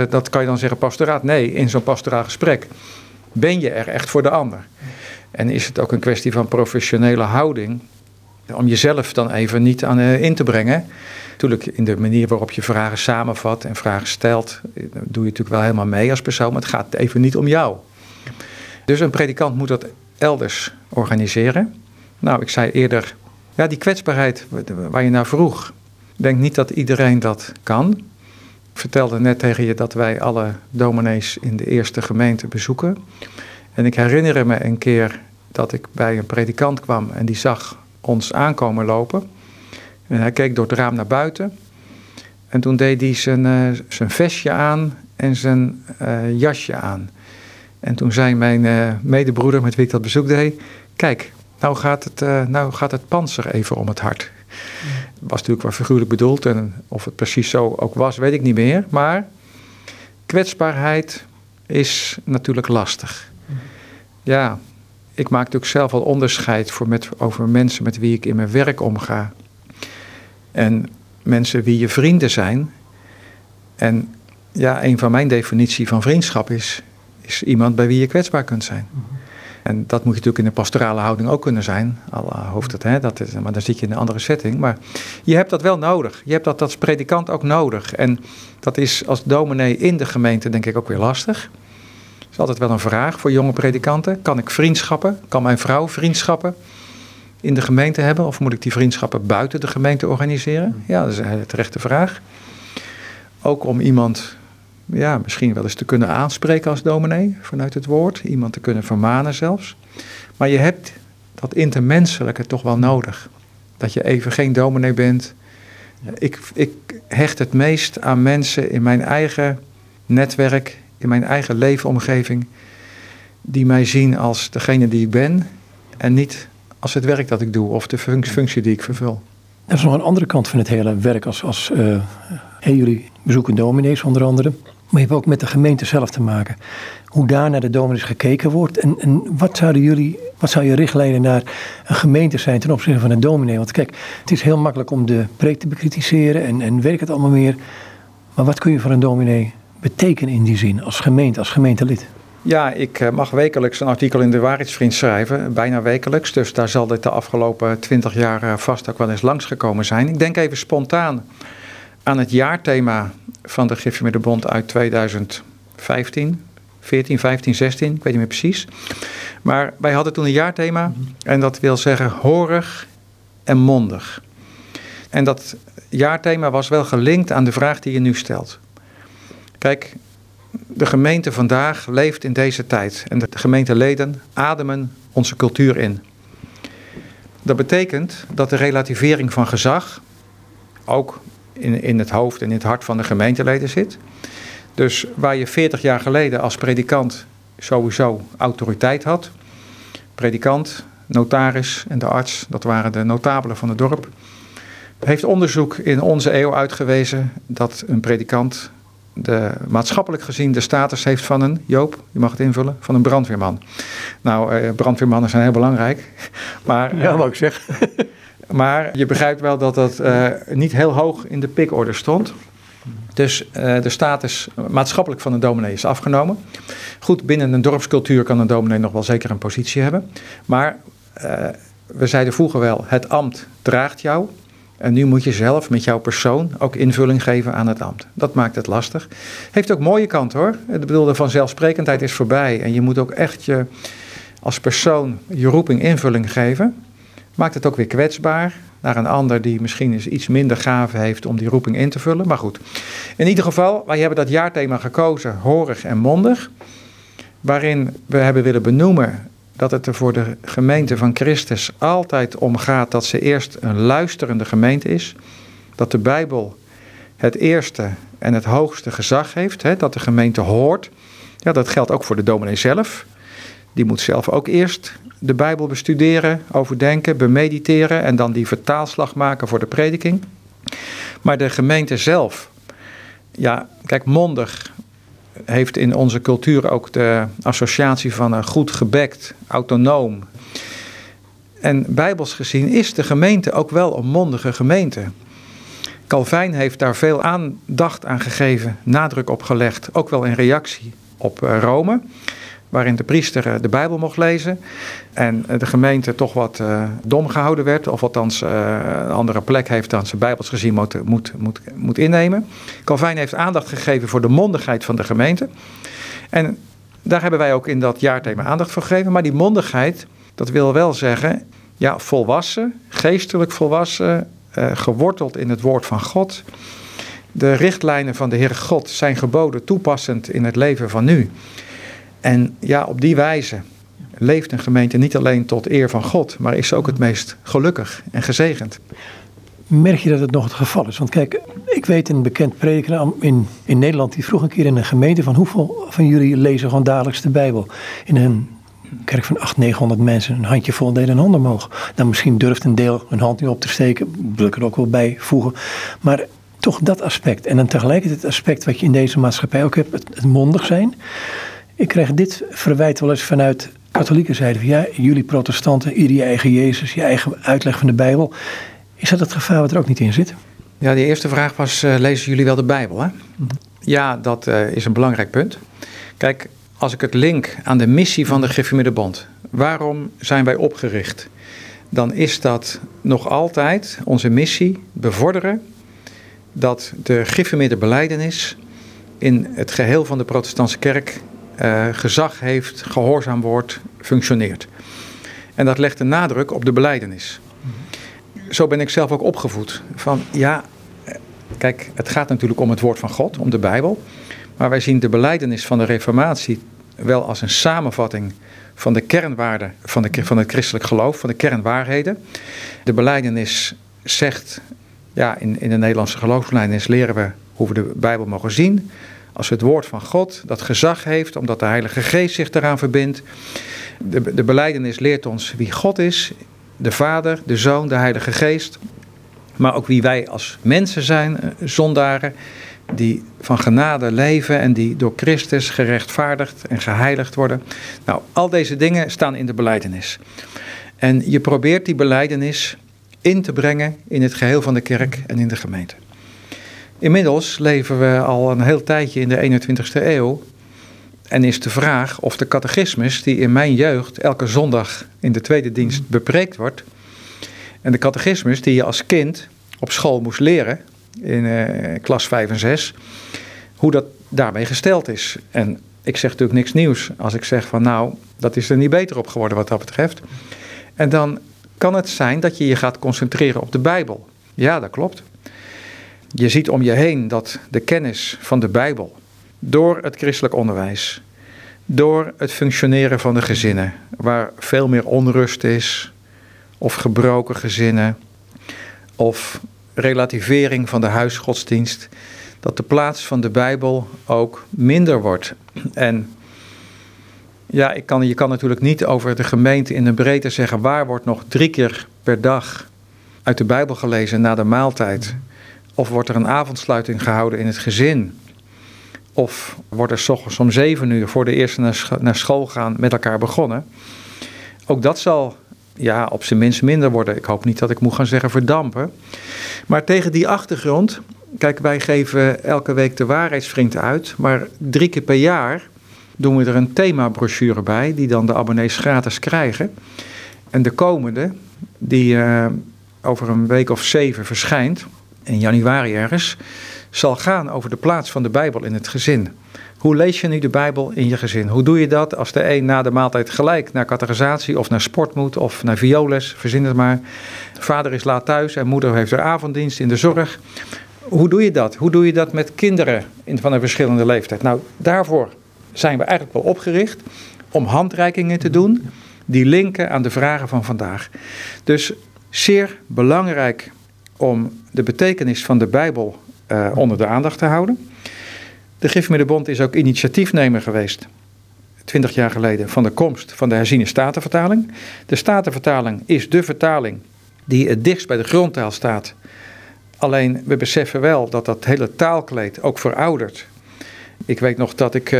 dat kan je dan zeggen pastoraat. Nee, in zo'n pastoraal gesprek ben je er echt voor de ander. En is het ook een kwestie van professionele houding om jezelf dan even niet aan in te brengen. Natuurlijk, in de manier waarop je vragen samenvat en vragen stelt, doe je natuurlijk wel helemaal mee als persoon, maar het gaat even niet om jou. Dus een predikant moet dat elders organiseren. Nou, ik zei eerder, die kwetsbaarheid waar je naar vroeg. Ik denk niet dat iedereen dat kan. Ik vertelde net tegen je dat wij alle dominees in de eerste gemeente bezoeken. En ik herinner me een keer dat ik bij een predikant kwam en die zag ons aankomen lopen. En hij keek door het raam naar buiten. En toen deed hij zijn vestje aan en zijn jasje aan. En toen zei mijn medebroeder met wie ik dat bezoek deed: kijk, nou gaat het pantser even om het hart. Het was natuurlijk wel figuurlijk bedoeld en of het precies zo ook was, weet ik niet meer. Maar kwetsbaarheid is natuurlijk lastig. Ja, ik maak natuurlijk zelf al onderscheid over mensen met wie ik in mijn werk omga. En mensen wie je vrienden zijn. En ja, een van mijn definitie van vriendschap is iemand bij wie je kwetsbaar kunt zijn. En dat moet je natuurlijk in de pastorale houding ook kunnen zijn. Maar dan zit je in een andere setting. Maar je hebt dat wel nodig. Je hebt dat als predikant ook nodig. En dat is als dominee in de gemeente denk ik ook weer lastig. Dat is altijd wel een vraag voor jonge predikanten. Kan mijn vrouw vriendschappen in de gemeente hebben? Of moet ik die vriendschappen buiten de gemeente organiseren? Ja, dat is een hele terechte vraag. Ook om iemand... ja, misschien wel eens te kunnen aanspreken als dominee vanuit het woord. Iemand te kunnen vermanen zelfs. Maar je hebt dat intermenselijke toch wel nodig. Dat je even geen dominee bent. Ik hecht het meest aan mensen in mijn eigen netwerk, in mijn eigen leefomgeving, die mij zien als degene die ik ben en niet als het werk dat ik doe of de functie die ik vervul. Er is nog een andere kant van het hele werk als jullie bezoeken dominees onder andere. Maar je hebt ook met de gemeente zelf te maken. Hoe daar naar de dominees gekeken wordt. En wat zou je richtlijnen naar een gemeente zijn ten opzichte van een dominee? Want kijk, het is heel makkelijk om de preek te bekritiseren en werkt het allemaal meer. Maar wat kun je voor een dominee betekenen in die zin als gemeentelid? Ja, ik mag wekelijks een artikel in de Waarheidsvriend schrijven. Bijna wekelijks. Dus daar zal dit de afgelopen 20 jaar vast ook wel eens langsgekomen zijn. Ik denk even spontaan aan het jaarthema van de Gereformeerde Bond uit 2015, 16, ik weet niet meer precies. Maar wij hadden toen een jaarthema en dat wil zeggen horig en mondig. En dat jaarthema was wel gelinkt aan de vraag die je nu stelt. Kijk, de gemeente vandaag leeft in deze tijd en de gemeenteleden ademen onze cultuur in. Dat betekent dat de relativering van gezag ook in het hoofd en in het hart van de gemeenteleden zit. Dus waar je 40 jaar geleden als predikant sowieso autoriteit had. Predikant, notaris en de arts, dat waren de notabelen van het dorp. Heeft onderzoek in onze eeuw uitgewezen dat een predikant maatschappelijk gezien de status heeft van een, Joop, je mag het invullen, van een brandweerman. Nou, brandweermannen zijn heel belangrijk. Maar, ja, wat ik zeg. Maar je begrijpt wel dat dat niet heel hoog in de pikorde stond. Dus de status maatschappelijk van een dominee is afgenomen. Goed, binnen een dorpscultuur kan een dominee nog wel zeker een positie hebben. Maar we zeiden vroeger wel, het ambt draagt jou. En nu moet je zelf met jouw persoon ook invulling geven aan het ambt. Dat maakt het lastig. Heeft ook mooie kant hoor. Ik bedoel, de vanzelfsprekendheid is voorbij. En je moet ook echt als persoon je roeping invulling geven. Maakt het ook weer kwetsbaar naar een ander die misschien eens iets minder gave heeft om die roeping in te vullen. Maar goed, in ieder geval, wij hebben dat jaarthema gekozen, horig en mondig. Waarin we hebben willen benoemen dat het er voor de gemeente van Christus altijd om gaat dat ze eerst een luisterende gemeente is. Dat de Bijbel het eerste en het hoogste gezag heeft, hè, dat de gemeente hoort. Ja, dat geldt ook voor de dominee zelf. Die moet zelf ook eerst de Bijbel bestuderen, overdenken, bemediteren en dan die vertaalslag maken voor de prediking. Maar de gemeente zelf, ja, kijk, mondig heeft in onze cultuur ook de associatie van een goed gebekt, autonoom. En bijbels gezien is de gemeente ook wel een mondige gemeente. Calvijn heeft daar veel aandacht aan gegeven, nadruk op gelegd, ook wel in reactie op Rome, waarin de priester de Bijbel mocht lezen en de gemeente toch wat dom gehouden werd, of althans een andere plek heeft dan ze bijbels gezien moet innemen. Calvijn heeft aandacht gegeven voor de mondigheid van de gemeente. En daar hebben wij ook in dat jaarthema aandacht voor gegeven. Maar die mondigheid, dat wil wel zeggen, ja, volwassen, geestelijk volwassen, geworteld in het woord van God. de richtlijnen van de Heere God, zijn geboden toepassend in het leven van nu. En ja, op die wijze leeft een gemeente niet alleen tot eer van God, maar is ook het meest gelukkig en gezegend. Merk je dat het nog het geval is? Want kijk, ik weet een bekend prediker in Nederland, die vroeg een keer in een gemeente van hoeveel van jullie lezen gewoon dagelijks de Bijbel? In een kerk van 800-900 mensen, een handje vol deden een hand omhoog. Dan misschien durft een deel een hand niet op te steken, wil ik er ook wel bij voegen. Maar toch dat aspect. En dan tegelijkertijd het aspect wat je in deze maatschappij ook hebt, het mondig zijn. Ik krijg dit verwijt wel eens vanuit katholieken zijde. Ja, jullie protestanten, ieder je eigen Jezus, je eigen uitleg van de Bijbel. Is dat het gevaar wat er ook niet in zit? Ja, de eerste vraag was, lezen jullie wel de Bijbel? Hè? Mm-hmm. Ja, dat is een belangrijk punt. Kijk, als ik het link aan de missie van de Gereformeerde Bond. Waarom zijn wij opgericht? Dan is dat nog altijd onze missie bevorderen dat de Gereformeerde belijdenis in het geheel van de Protestantse Kerk gezag heeft, gehoorzaam wordt, functioneert. En dat legt de nadruk op de belijdenis. Zo ben ik zelf ook opgevoed. Van ja, kijk, het gaat natuurlijk om het woord van God, om de Bijbel. Maar wij zien de belijdenis van de Reformatie wel als een samenvatting van de kernwaarden van het christelijk geloof, van de kernwaarheden. De belijdenis zegt, ja, in de Nederlandse geloofsbelijdenis leren we hoe we de Bijbel mogen zien. Als het woord van God dat gezag heeft, omdat de Heilige Geest zich daaraan verbindt. De belijdenis leert ons wie God is. De Vader, de Zoon, de Heilige Geest. Maar ook wie wij als mensen zijn, zondaren. Die van genade leven en die door Christus gerechtvaardigd en geheiligd worden. Nou, al deze dingen staan in de belijdenis. En je probeert die belijdenis in te brengen in het geheel van de kerk en in de gemeente. Inmiddels leven we al een heel tijdje in de 21ste eeuw. En is de vraag of de catechismus die in mijn jeugd elke zondag in de tweede dienst bepreekt wordt. En de catechismus die je als kind op school moest leren in klas 5 en 6. Hoe dat daarmee gesteld is. En ik zeg natuurlijk niks nieuws als ik zeg van nou, dat is er niet beter op geworden wat dat betreft. En dan kan het zijn dat je je gaat concentreren op de Bijbel. Ja, dat klopt. Je ziet om je heen dat de kennis van de Bijbel door het christelijk onderwijs, door het functioneren van de gezinnen, waar veel meer onrust is, of gebroken gezinnen, of relativering van de huisgodsdienst, dat de plaats van de Bijbel ook minder wordt. En ja, je kan natuurlijk niet over de gemeente in de breedte zeggen, waar wordt nog 3 keer per dag uit de Bijbel gelezen na de maaltijd? Of wordt er een avondsluiting gehouden in het gezin? Of wordt er 's ochtends om 7 uur voor de eerste naar school gaan met elkaar begonnen? Ook dat zal ja, op zijn minst minder worden. Ik hoop niet dat ik moet gaan zeggen verdampen. Maar tegen die achtergrond, kijk, wij geven elke week de Waarheidsvriend uit. Maar 3 keer per jaar doen we er een themabrochure bij, die dan de abonnees gratis krijgen. En de komende, die over een week of 7 verschijnt, in januari ergens, zal gaan over de plaats van de Bijbel in het gezin. Hoe lees je nu de Bijbel in je gezin? Hoe doe je dat als de een na de maaltijd gelijk naar catechisatie of naar sport moet of naar vioolles, verzin het maar. Vader is laat thuis en moeder heeft haar avonddienst in de zorg. Hoe doe je dat? Hoe doe je dat met kinderen van een verschillende leeftijd? Nou, daarvoor zijn we eigenlijk wel opgericht om handreikingen te doen die linken aan de vragen van vandaag. Dus zeer belangrijk om de betekenis van de Bijbel onder de aandacht te houden. De Gereformeerde Bond is ook initiatiefnemer geweest, 20 jaar geleden, van de komst van de herziene Statenvertaling. De Statenvertaling is de vertaling die het dichtst bij de grondtaal staat. Alleen, we beseffen wel dat dat hele taalkleed ook veroudert. Ik weet nog dat ik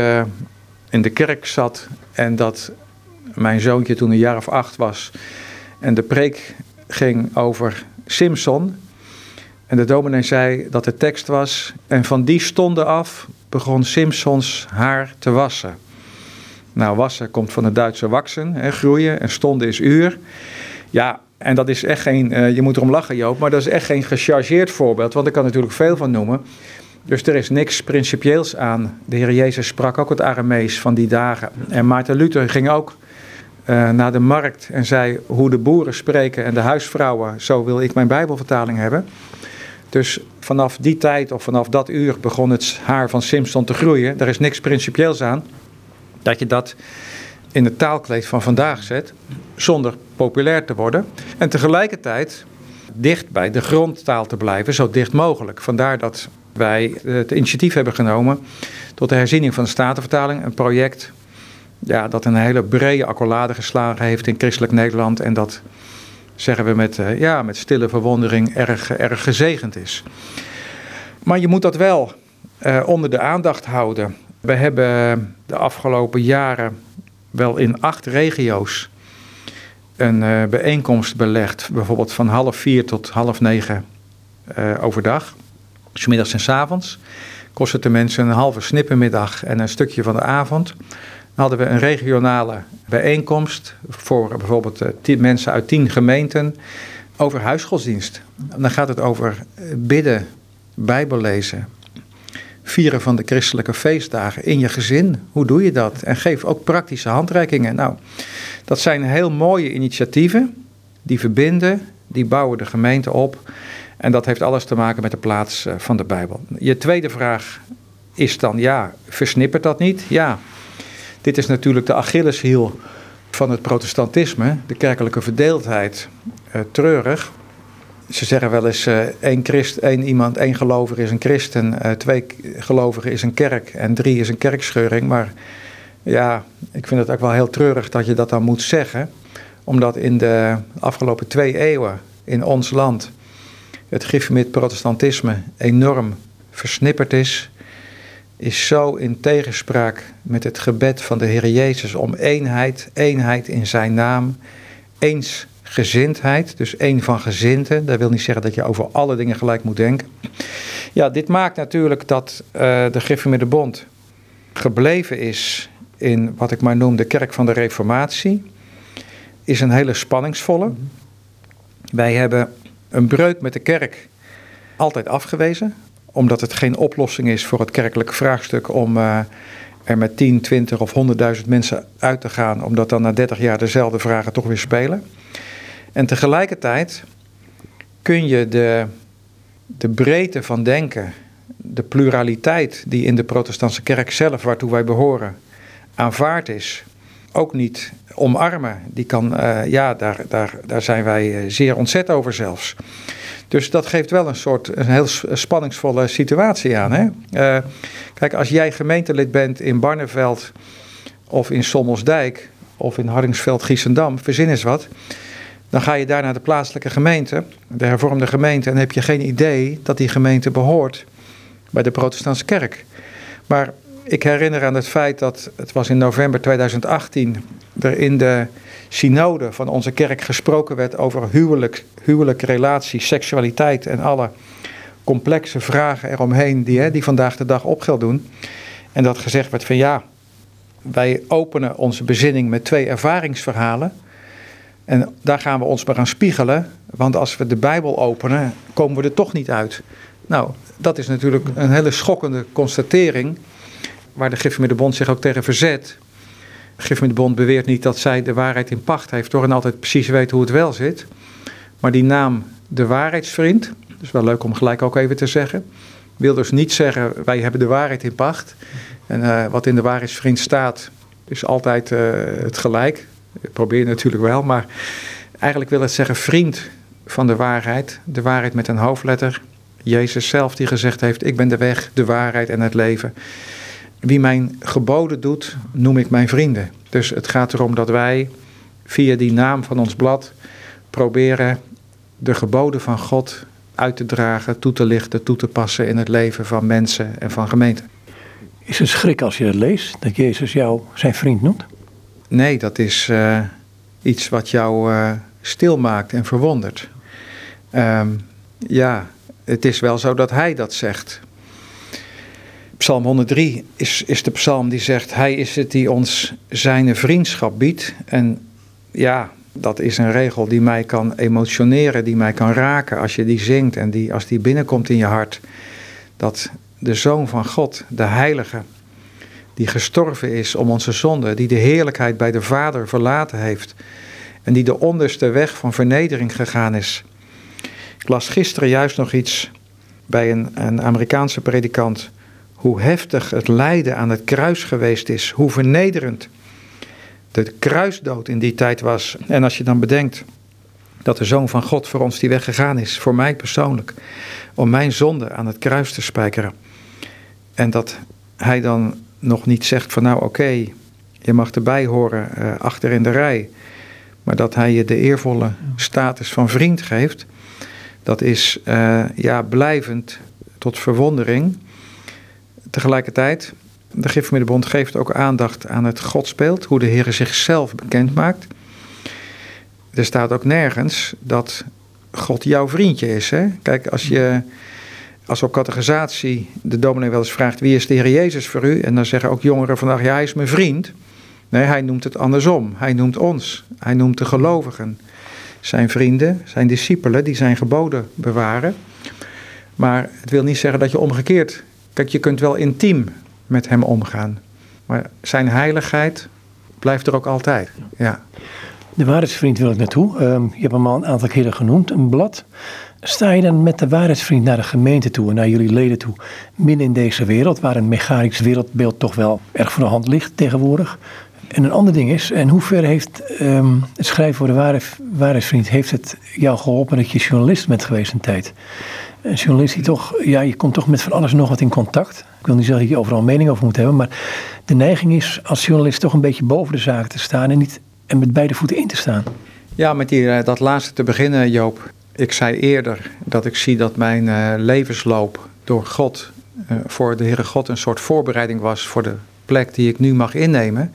in de kerk zat en dat mijn zoontje toen een jaar of 8 was en de preek ging over Simson. En de dominee zei dat de tekst was, en van die stonden af begon Simsons haar te wassen. Nou, wassen komt van het Duitse waksen, hè, groeien, en stonden is uur. Ja, en dat is echt geen, je moet erom lachen Joop, maar dat is echt geen gechargeerd voorbeeld, want ik kan natuurlijk veel van noemen. Dus er is niks principieels aan. De Heer Jezus sprak ook het Aramees van die dagen. En Maarten Luther ging ook naar de markt en zei hoe de boeren spreken en de huisvrouwen, zo wil ik mijn Bijbelvertaling hebben. Dus vanaf die tijd of vanaf dat uur begon het haar van Simson te groeien. Daar is niks principieels aan dat je dat in het taalkleed van vandaag zet zonder populair te worden. En tegelijkertijd dicht bij de grondtaal te blijven, zo dicht mogelijk. Vandaar dat wij het initiatief hebben genomen tot de herziening van de Statenvertaling. Een project dat een hele brede accolade geslagen heeft in christelijk Nederland. En dat, zeggen we met stille verwondering, erg gezegend is. Maar je moet dat wel onder de aandacht houden. We hebben de afgelopen jaren wel in 8 regio's een bijeenkomst belegd. Bijvoorbeeld van 3:30 tot 8:30 overdag. 'S Middags en 's avonds. Kost het de mensen een halve snippenmiddag en een stukje van de avond. Dan hadden we een regionale bijeenkomst voor bijvoorbeeld 10 mensen uit 10 gemeenten over huisgodsdienst. Dan gaat het over bidden, Bijbel lezen, vieren van de christelijke feestdagen in je gezin. Hoe doe je dat? En geef ook praktische handreikingen. Nou, dat zijn heel mooie initiatieven die verbinden, die bouwen de gemeente op. En dat heeft alles te maken met de plaats van de Bijbel. Je tweede vraag is dan, versnippert dat niet? Ja. Dit is natuurlijk de Achilleshiel van het protestantisme, de kerkelijke verdeeldheid, treurig. Ze zeggen wel eens, 1 gelovig is een christen, 2 gelovigen is een kerk en 3 is een kerkscheuring. Maar ik vind het ook wel heel treurig dat je dat dan moet zeggen. Omdat in de afgelopen 2 eeuwen in ons land het gereformeerd protestantisme enorm versnipperd is zo in tegenspraak met het gebed van de Heere Jezus om eenheid in zijn naam, eensgezindheid, dus één van gezinten. Dat wil niet zeggen dat je over alle dingen gelijk moet denken. Ja, dit maakt natuurlijk dat de Gereformeerde Bond gebleven is in wat ik maar noem de kerk van de Reformatie, is een hele spanningsvolle. Wij hebben een breuk met de kerk altijd afgewezen, omdat het geen oplossing is voor het kerkelijke vraagstuk om er met 10, 20 of 100.000 mensen uit te gaan, omdat dan na 30 jaar dezelfde vragen toch weer spelen. En tegelijkertijd kun je de breedte van denken, de pluraliteit die in de protestantse kerk zelf, waartoe wij behoren, aanvaard is, ook niet omarmen. Die kan, daar zijn wij zeer ontzet over zelfs. Dus dat geeft wel een heel spanningsvolle situatie aan. Hè? Kijk, als jij gemeentelid bent in Barneveld of in Sommelsdijk of in Hardinxveld-Giessendam, verzin eens wat, dan ga je daar naar de plaatselijke gemeente, de hervormde gemeente, en heb je geen idee dat die gemeente behoort bij de protestantse kerk. Maar ik herinner aan het feit dat het was in november 2018... er in de synode van onze kerk gesproken werd over huwelijk, relatie, seksualiteit en alle complexe vragen eromheen die vandaag de dag opgeld doen. En dat gezegd werd van wij openen onze bezinning met 2 ervaringsverhalen en daar gaan we ons maar aan spiegelen, want als we de Bijbel openen komen we er toch niet uit. Nou, dat is natuurlijk een hele schokkende constatering waar de Gereformeerde Bond zich ook tegen verzet. De Gereformeerde Bond beweert niet dat zij de waarheid in pacht heeft, hoor, en altijd precies weet hoe het wel zit. Maar die naam de waarheidsvriend, dat is wel leuk om gelijk ook even te zeggen, wil dus niet zeggen wij hebben de waarheid in pacht. En wat in de waarheidsvriend staat is altijd het gelijk. Ik probeer natuurlijk wel, maar eigenlijk wil het zeggen vriend van de waarheid met een hoofdletter. Jezus zelf die gezegd heeft, ik ben de weg, de waarheid en het leven. Wie mijn geboden doet, noem ik mijn vrienden. Dus het gaat erom dat wij via die naam van ons blad proberen de geboden van God uit te dragen, toe te lichten, toe te passen in het leven van mensen en van gemeenten. Is het schrik als je dat leest, dat Jezus jou zijn vriend noemt? Nee, dat is iets wat jou stil maakt en verwondert. Het is wel zo dat hij dat zegt. Psalm 103 is de psalm die zegt, hij is het die ons zijn vriendschap biedt. En dat is een regel die mij kan emotioneren, die mij kan raken als je die zingt en als die binnenkomt in je hart. Dat de Zoon van God, de Heilige, die gestorven is om onze zonde, die de heerlijkheid bij de Vader verlaten heeft en die de onderste weg van vernedering gegaan is. Ik las gisteren juist nog iets bij een Amerikaanse predikant hoe heftig het lijden aan het kruis geweest is, hoe vernederend de kruisdood in die tijd was. En als je dan bedenkt dat de Zoon van God voor ons die weg gegaan is, voor mij persoonlijk, om mijn zonde aan het kruis te spijkeren. En dat hij dan nog niet zegt van nou oké, je mag erbij horen achter in de rij. Maar dat hij je de eervolle status van vriend geeft, dat is blijvend tot verwondering. Tegelijkertijd, de Gereformeerde Bond geeft ook aandacht aan het godsbeeld, hoe de Heer zichzelf bekend maakt. Er staat ook nergens dat God jouw vriendje is. Hè? Kijk, als op catechisatie de dominee wel eens vraagt, wie is de Heer Jezus voor u? En dan zeggen ook jongeren vandaag, ja, hij is mijn vriend. Nee, hij noemt het andersom. Hij noemt ons. Hij noemt de gelovigen. Zijn vrienden, zijn discipelen, die zijn geboden bewaren. Maar het wil niet zeggen dat je omgekeerd... Kijk, je kunt wel intiem met hem omgaan. Maar zijn heiligheid blijft er ook altijd. Ja. De waarheidsvriend wil ik naartoe. Je hebt hem al een aantal keren genoemd, een blad. Sta je dan met de waarheidsvriend naar de gemeente toe en naar jullie leden toe, midden in deze wereld, waar een mechanisch wereldbeeld toch wel erg voor de hand ligt tegenwoordig? En een ander ding is, in hoeverre heeft het schrijven voor de waarheidsvriend, heeft het jou geholpen dat je journalist bent geweest een tijd? Een journalist die toch, ja, je komt toch met van alles nog wat in contact. Ik wil niet zeggen dat je overal mening over moet hebben, maar de neiging is als journalist toch een beetje boven de zaken te staan en met beide voeten in te staan. Ja, met dat laatste te beginnen, Joop. Ik zei eerder dat ik zie dat mijn levensloop door God, voor de Heere God, een soort voorbereiding was voor de plek die ik nu mag innemen.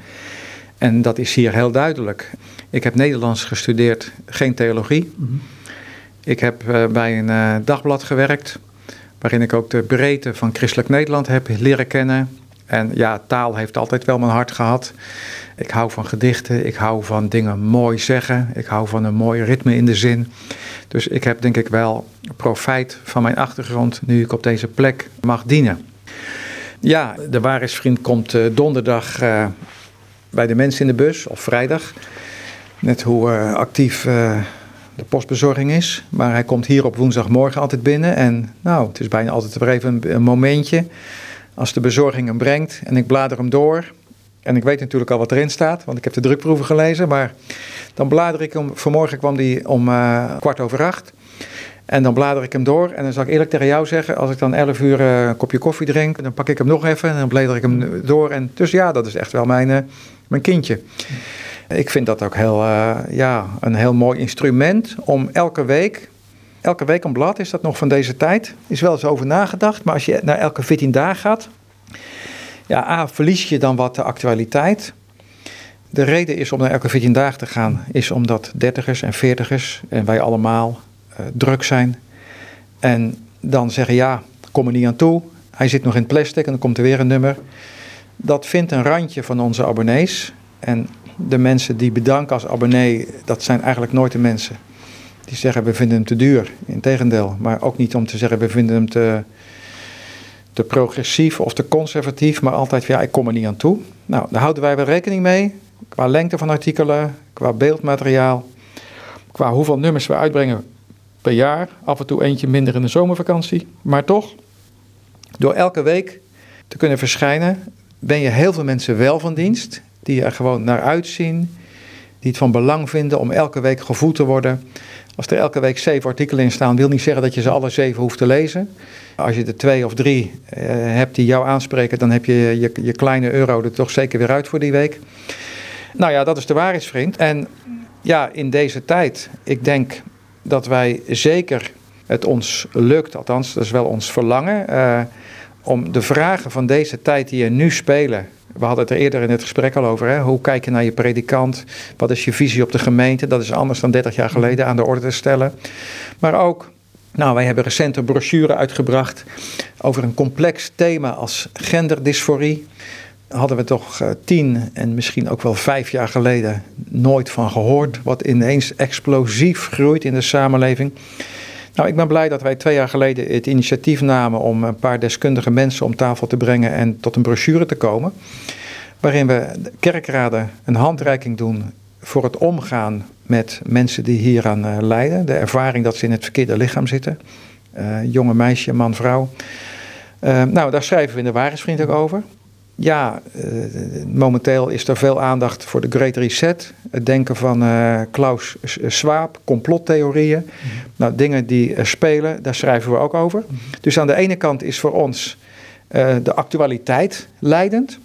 En dat is hier heel duidelijk. Ik heb Nederlands gestudeerd, geen theologie. Mm-hmm. Ik heb bij een dagblad gewerkt, waarin ik ook de breedte van christelijk Nederland heb leren kennen. En ja, taal heeft altijd wel mijn hart gehad. Ik hou van gedichten, ik hou van dingen mooi zeggen, ik hou van een mooi ritme in de zin. Dus ik heb denk ik wel profijt van mijn achtergrond nu ik op deze plek mag dienen. Ja, de waarheidsvriend komt donderdag bij de mensen in de bus, of vrijdag. Net hoe actief de postbezorging is. Maar hij komt hier op woensdagmorgen altijd binnen. En nou, het is bijna altijd weer even een momentje. Als de bezorging hem brengt en ik blader hem door. En ik weet natuurlijk al wat erin staat, want ik heb de drukproeven gelezen. Maar dan blader ik hem, vanmorgen kwam die om 7:15. En dan blader ik hem door. En dan zal ik eerlijk tegen jou zeggen, als ik dan 11:00 een kopje koffie drink, dan pak ik hem nog even en dan blader ik hem door. En dus ja, dat is echt wel mijn kindje. Ik vind dat ook heel, een heel mooi instrument om elke week een blad, is dat nog van deze tijd, is wel eens over nagedacht. Maar als je naar elke 14 dagen gaat, ja, verlies je dan wat de actualiteit. De reden is om naar elke 14 dagen te gaan, is omdat 30ers en 40ers en wij allemaal druk zijn. En dan zeggen, ja, kom er niet aan toe. Hij zit nog in het plastic en dan komt er weer een nummer. Dat vindt een randje van onze abonnees. En de mensen die bedanken als abonnee, dat zijn eigenlijk nooit de mensen die zeggen, we vinden hem te duur. Integendeel, maar ook niet om te zeggen, we vinden hem te progressief of te conservatief, maar altijd van, ja, ik kom er niet aan toe. Nou, daar houden wij wel rekening mee, qua lengte van artikelen, qua beeldmateriaal, qua hoeveel nummers we uitbrengen per jaar, af en toe eentje minder in de zomervakantie. Maar toch, door elke week te kunnen verschijnen, ben je heel veel mensen wel van dienst, die er gewoon naar uitzien, die het van belang vinden om elke week gevoed te worden. Als er elke week 7 artikelen in staan, wil niet zeggen dat je ze alle 7 hoeft te lezen. Als je er 2 of 3 hebt die jou aanspreken, dan heb je kleine euro er toch zeker weer uit voor die week. Nou ja, dat is de waarheidsvriend. En ja, in deze tijd, ik denk dat wij zeker, het ons lukt, althans dat is wel ons verlangen, om de vragen van deze tijd die er nu spelen, we hadden het er eerder in het gesprek al over, hè? Hoe kijk je naar je predikant, wat is je visie op de gemeente, dat is anders dan 30 jaar geleden, aan de orde te stellen. Maar ook, nou, wij hebben recent een brochure uitgebracht over een complex thema als genderdysforie. Hadden we toch 10 en misschien ook wel 5 jaar geleden nooit van gehoord, wat ineens explosief groeit in de samenleving. Nou, ik ben blij dat wij 2 jaar geleden het initiatief namen om een paar deskundige mensen om tafel te brengen en tot een brochure te komen, waarin we kerkraden een handreiking doen voor het omgaan met mensen die hieraan lijden, de ervaring dat ze in het verkeerde lichaam zitten. jonge meisje, man, vrouw. Nou, daar schrijven we in de Waarheidsvriend ook over. Ja, momenteel is er veel aandacht voor de Great Reset. Het denken van Klaus Schwab, complottheorieën. Mm-hmm. Nou, dingen die spelen, daar schrijven we ook over. Mm-hmm. Dus aan de ene kant is voor ons de actualiteit leidend.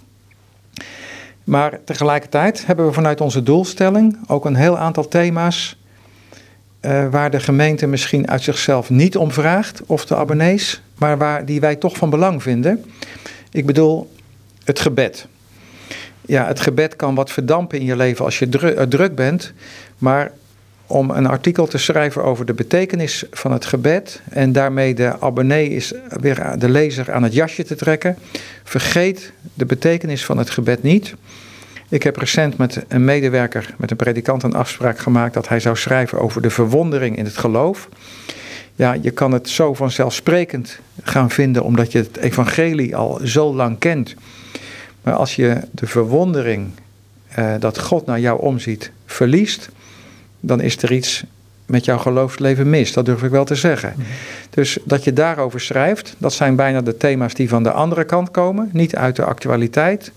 Maar tegelijkertijd hebben we vanuit onze doelstelling ook een heel aantal thema's waar de gemeente misschien uit zichzelf niet om vraagt, of de abonnees, maar die wij toch van belang vinden. Ik bedoel, het gebed. Ja, het gebed kan wat verdampen in je leven als je druk bent, maar om een artikel te schrijven over de betekenis van het gebed en daarmee de abonnee is weer de lezer aan het jasje te trekken. Vergeet de betekenis van het gebed niet. Ik heb recent met een medewerker, met een predikant, een afspraak gemaakt dat hij zou schrijven over de verwondering in het geloof. Ja, je kan het zo vanzelfsprekend gaan vinden omdat je het evangelie al zo lang kent. Maar als je de verwondering dat God naar jou omziet verliest, dan is er iets met jouw geloofsleven mis. Dat durf ik wel te zeggen. Mm-hmm. Dus dat je daarover schrijft, dat zijn bijna de thema's die van de andere kant komen. Niet uit de actualiteit,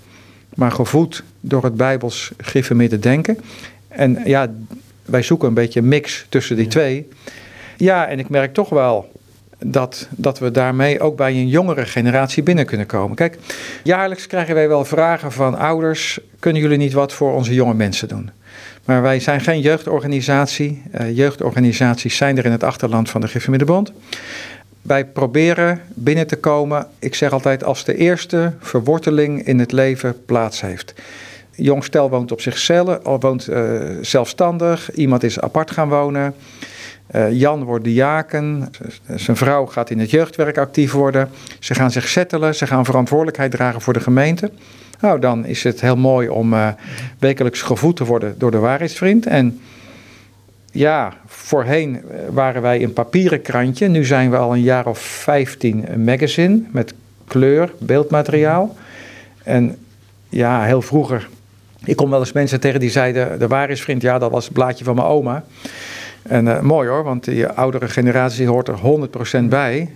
maar gevoed door het Bijbels gereformeerde denken. En ja, wij zoeken een beetje een mix tussen die twee. Ja, en ik merk toch wel dat we daarmee ook bij een jongere generatie binnen kunnen komen. Kijk, jaarlijks krijgen wij wel vragen van ouders, kunnen jullie niet wat voor onze jonge mensen doen? Maar wij zijn geen jeugdorganisatie. Jeugdorganisaties zijn er in het achterland van de Gereformeerde Bond. Wij proberen binnen te komen, ik zeg altijd, als de eerste verworteling in het leven plaats heeft. Jong stel woont op zichzelf, woont zelfstandig, iemand is apart gaan wonen. Jan wordt diaken, zijn vrouw gaat in het jeugdwerk actief worden. Ze gaan zich settelen, ze gaan verantwoordelijkheid dragen voor de gemeente. Nou, dan is het heel mooi om wekelijks gevoed te worden door de Waarheidsvriend. En ja, voorheen waren wij een papieren krantje. Nu zijn we al een jaar of 15 een magazine met kleur, beeldmateriaal. En ja, heel vroeger, ik kom wel eens mensen tegen die zeiden, de Waarheidsvriend, ja, dat was het blaadje van mijn oma. En mooi hoor, want die oudere generatie hoort er 100% bij.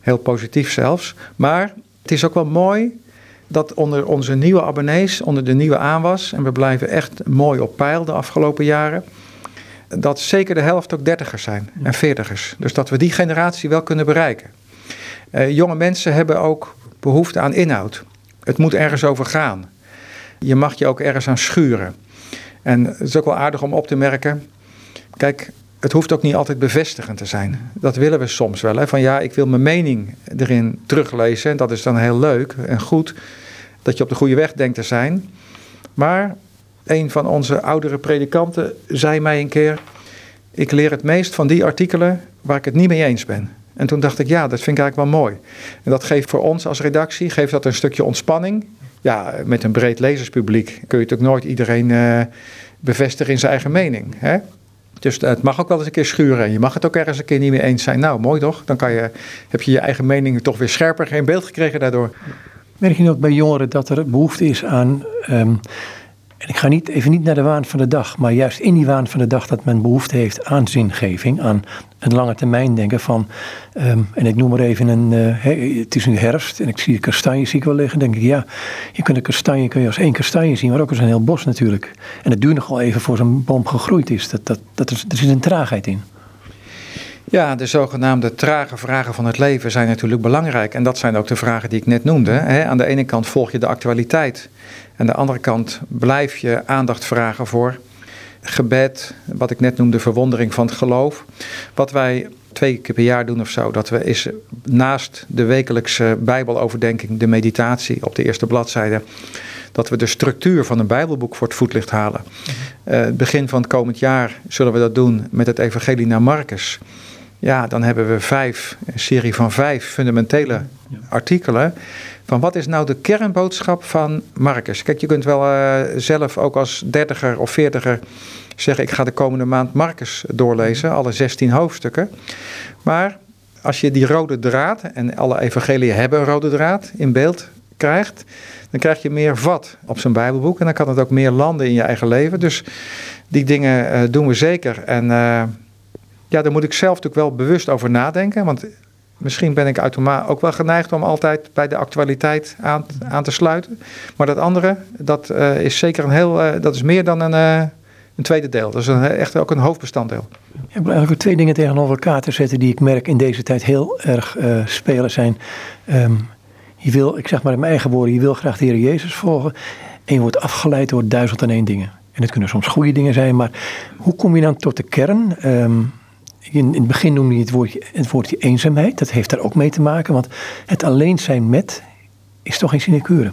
Heel positief zelfs. Maar het is ook wel mooi dat onder onze nieuwe abonnees, onder de nieuwe aanwas, en we blijven echt mooi op peil de afgelopen jaren, dat zeker de helft ook 30ers zijn en 40ers. Dus dat we die generatie wel kunnen bereiken. Jonge mensen hebben ook behoefte aan inhoud. Het moet ergens over gaan. Je mag je ook ergens aan schuren. En het is ook wel aardig om op te merken, kijk, het hoeft ook niet altijd bevestigend te zijn. Dat willen we soms wel. Hè? Van ja, ik wil mijn mening erin teruglezen. En dat is dan heel leuk en goed dat je op de goede weg denkt te zijn. Maar een van onze oudere predikanten zei mij een keer, ik leer het meest van die artikelen waar ik het niet mee eens ben. En toen dacht ik, ja, dat vind ik eigenlijk wel mooi. En dat geeft voor ons als redactie, geeft dat een stukje ontspanning. Ja, met een breed lezerspubliek kun je natuurlijk nooit iedereen bevestigen in zijn eigen mening, hè? Dus het mag ook wel eens een keer schuren en je mag het ook ergens een keer niet mee eens zijn. Nou, mooi toch? Dan heb je je eigen mening toch weer scherper in beeld gekregen daardoor. Merk je ook bij jongeren dat er behoefte is aan, en ik ga even niet naar de waan van de dag, maar juist in die waan van de dag dat men behoefte heeft aan zingeving, aan het lange termijn denken van, en ik noem maar even het is nu herfst en ik zie kastanjes wel liggen, denk ik, ja, je kunt een kastanje, kun je als één kastanje zien, maar ook als een heel bos natuurlijk. En het duurt nogal even voor zo'n boom gegroeid is, er zit een traagheid in. Ja, de zogenaamde trage vragen van het leven zijn natuurlijk belangrijk. En dat zijn ook de vragen die ik net noemde. Hè? Aan de ene kant volg je de actualiteit. Aan de andere kant blijf je aandacht vragen voor gebed. Wat ik net noemde, verwondering van het geloof. Wat wij 2 keer per jaar doen of zo, dat we is naast de wekelijkse Bijbeloverdenking, de meditatie op de eerste bladzijde, dat we de structuur van een Bijbelboek voor het voetlicht halen. Begin van het komend jaar zullen we dat doen met het Evangelie naar Marcus. Ja, dan hebben we een serie van 5 fundamentele artikelen. Van wat is nou de kernboodschap van Marcus? Kijk, je kunt wel zelf ook als 30er of 40er zeggen, ik ga de komende maand Marcus doorlezen, alle 16 hoofdstukken. Maar als je die rode draad, en alle evangeliën hebben een rode draad in beeld krijgt, dan krijg je meer vat op zijn Bijbelboek. En dan kan het ook meer landen in je eigen leven. Dus die dingen doen we zeker. En Ja, daar moet ik zelf natuurlijk wel bewust over nadenken. Want misschien ben ik ook wel geneigd om altijd bij de actualiteit aan te sluiten. Maar dat andere, dat is zeker dat is meer dan een tweede deel. Dat is echt ook een hoofdbestanddeel. Ik heb eigenlijk twee dingen tegenover elkaar te zetten die ik merk in deze tijd heel erg spelen zijn. Je wil, ik zeg maar in mijn eigen woorden, je wil graag de Heere Jezus volgen. En je wordt afgeleid door 1001 dingen. En het kunnen soms goede dingen zijn, maar hoe kom je dan tot de kern? In het begin noemde je het woordje eenzaamheid. Dat heeft daar ook mee te maken, want het alleen zijn met is toch geen sinecure?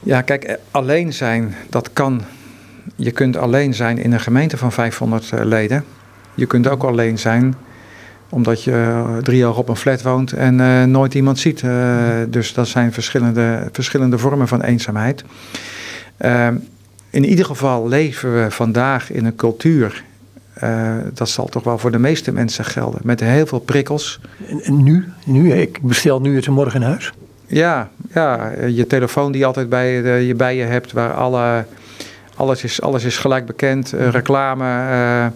Ja, kijk, alleen zijn, dat kan. Je kunt alleen zijn in een gemeente van 500 leden. Je kunt ook alleen zijn omdat je 3 jaar op een flat woont en nooit iemand ziet. Dus dat zijn verschillende vormen van eenzaamheid. In ieder geval leven we vandaag in een cultuur. Dat zal toch wel voor de meeste mensen gelden. Met heel veel prikkels. En nu? Ik bestel nu het morgen in huis. Ja, je telefoon die altijd bij je hebt. Waar alles is gelijk bekend. Reclame.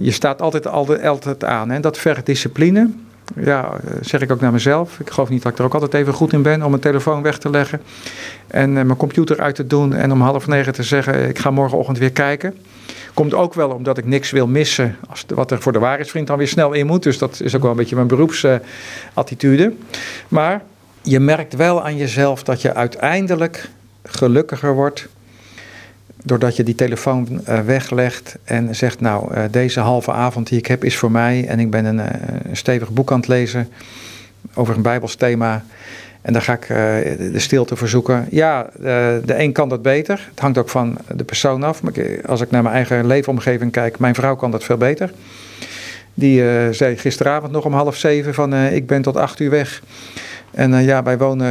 Je staat altijd aan. En dat vergt discipline. Ja, zeg ik ook naar mezelf. Ik geloof niet dat ik er ook altijd even goed in ben om mijn telefoon weg te leggen. En mijn computer uit te doen. En om 8:30 te zeggen, ik ga morgenochtend weer kijken. Komt ook wel omdat ik niks wil missen. Wat er voor de waarheidsvriend dan weer snel in moet. Dus dat is ook wel een beetje mijn beroepsattitude. Maar je merkt wel aan jezelf dat je uiteindelijk gelukkiger wordt. Doordat je die telefoon weglegt en zegt, deze halve avond die ik heb is voor mij. En ik ben een stevig boek aan het lezen over een bijbelsthema. En daar ga ik de stilte voor zoeken. Ja, de een kan dat beter. Het hangt ook van de persoon af. Maar als ik naar mijn eigen leefomgeving kijk, mijn vrouw kan dat veel beter. Die zei gisteravond nog om 6:30 van ik ben tot 8:00 weg. En wij wonen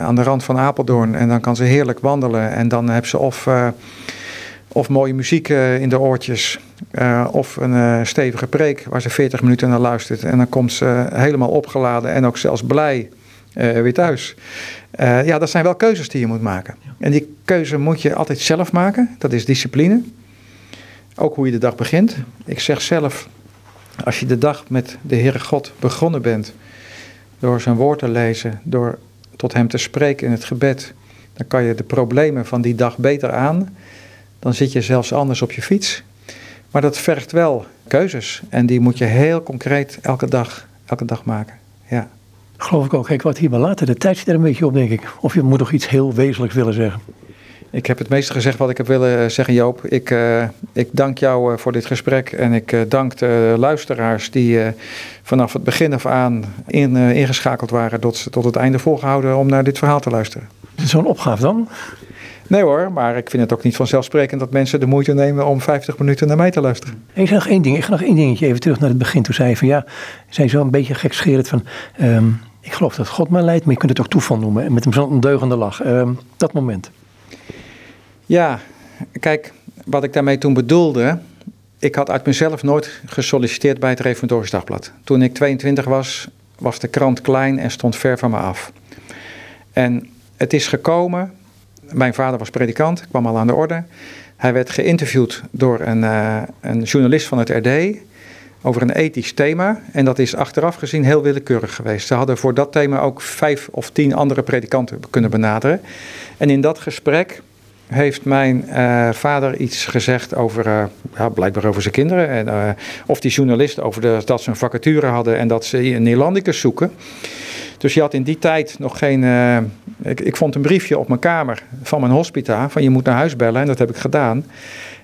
aan de rand van Apeldoorn en dan kan ze heerlijk wandelen. En dan heb ze of mooie muziek in de oortjes of een stevige preek waar ze 40 minuten naar luistert. En dan komt ze helemaal opgeladen en ook zelfs blij weer thuis. Dat zijn wel keuzes die je moet maken. En die keuze moet je altijd zelf maken. Dat is discipline. Ook hoe je de dag begint. Ik zeg zelf, als je de dag met de Heere God begonnen bent, door zijn woord te lezen, door tot hem te spreken in het gebed, dan kan je de problemen van die dag beter aan. Dan zit je zelfs anders op je fiets. Maar dat vergt wel keuzes. En die moet je heel concreet elke dag maken. Ja. Geloof ik ook. Kijk, wat hier maar later. De tijd zit er een beetje op, denk ik. Of je moet nog iets heel wezenlijks willen zeggen. Ik heb het meeste gezegd wat ik heb willen zeggen, Joop. Ik dank jou voor dit gesprek en ik dank de luisteraars die vanaf het begin af aan ingeschakeld waren tot het einde volgehouden om naar dit verhaal te luisteren. Is het zo'n opgave dan? Nee hoor, maar ik vind het ook niet vanzelfsprekend dat mensen de moeite nemen om 50 minuten naar mij te luisteren. Ik zeg nog één ding. Ik ga nog één dingetje even terug naar het begin. Toen zei je van zei zo een beetje gekscherend van ik geloof dat God mij leidt, maar je kunt het ook toeval noemen. Met een deugende lach. Dat moment. Ja, kijk, wat ik daarmee toen bedoelde, ik had uit mezelf nooit gesolliciteerd bij het Reformatorisch Dagblad. Toen ik 22 was, was de krant klein en stond ver van me af. En het is gekomen, mijn vader was predikant, kwam al aan de orde. Hij werd geïnterviewd door een journalist van het RD over een ethisch thema. En dat is achteraf gezien heel willekeurig geweest. Ze hadden voor dat thema ook 5 of 10 andere predikanten kunnen benaderen. En in dat gesprek heeft mijn vader iets gezegd over, blijkbaar over zijn kinderen. En, of die journalisten over dat ze een vacature hadden en dat ze een Nederlandicus zoeken. Dus je had in die tijd nog geen... Ik vond een briefje op mijn kamer van mijn hospita, van je moet naar huis bellen. En dat heb ik gedaan.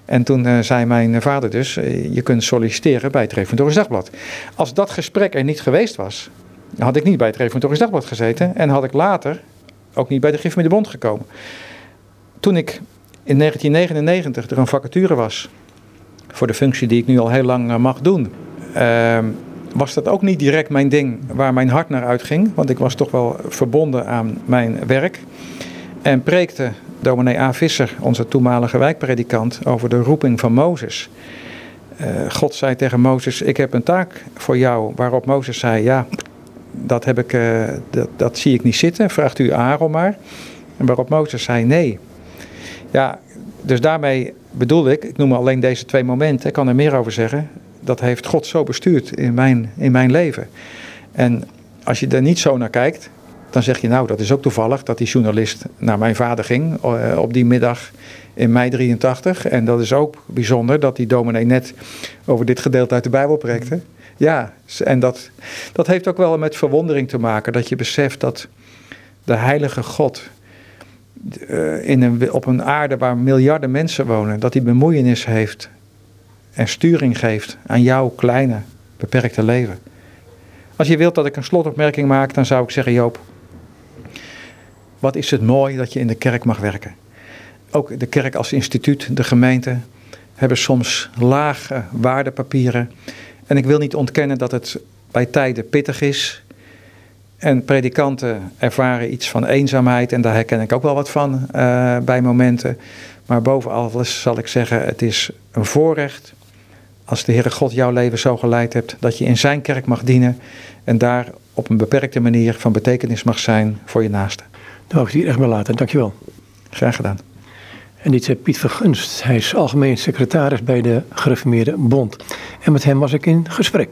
En toen zei mijn vader dus, je kunt solliciteren bij het Reformatorisch Dagblad. Als dat gesprek er niet geweest was, had ik niet bij het Reformatorisch Dagblad gezeten. En had ik later ook niet bij de Gereformeerde Bond gekomen. Toen ik in 1999 er een vacature was voor de functie die ik nu al heel lang mag doen, was dat ook niet direct mijn ding waar mijn hart naar uitging. Want ik was toch wel verbonden aan mijn werk. En preekte dominee A. Visser, onze toenmalige wijkpredikant, over de roeping van Mozes. God zei tegen Mozes, ik heb een taak voor jou. Waarop Mozes zei, dat zie ik niet zitten. Vraagt u Aaron maar. En waarop Mozes zei, nee. Ja, dus daarmee bedoel ik noem alleen deze 2 momenten, ik kan er meer over zeggen. dat heeft God zo bestuurd in mijn leven. En als je daar niet zo naar kijkt, dan zeg je nou, dat is ook toevallig dat die journalist naar mijn vader ging op die middag in mei 83. En dat is ook bijzonder dat die dominee net over dit gedeelte uit de Bijbel preekte. Ja, en dat heeft ook wel met verwondering te maken. Dat je beseft dat de heilige God op een aarde waar miljarden mensen wonen, dat hij bemoeienis heeft en sturing geeft aan jouw kleine, beperkte leven. Als je wilt dat ik een slotopmerking maak, dan zou ik zeggen, Joop, wat is het mooi dat je in de kerk mag werken. Ook de kerk als instituut, de gemeente, hebben soms lage waardepapieren. En ik wil niet ontkennen dat het bij tijden pittig is. En predikanten ervaren iets van eenzaamheid. En daar herken ik ook wel wat van bij momenten. Maar boven alles zal ik zeggen, het is een voorrecht als de Heere God jouw leven zo geleid hebt, dat je in zijn kerk mag dienen en daar op een beperkte manier van betekenis mag zijn voor je naasten. Dan mag ik het hier echt bij laten. Dankjewel. Graag gedaan. En dit is Piet Vergunst. Hij is algemeen secretaris bij de Gereformeerde Bond. En met hem was ik in gesprek.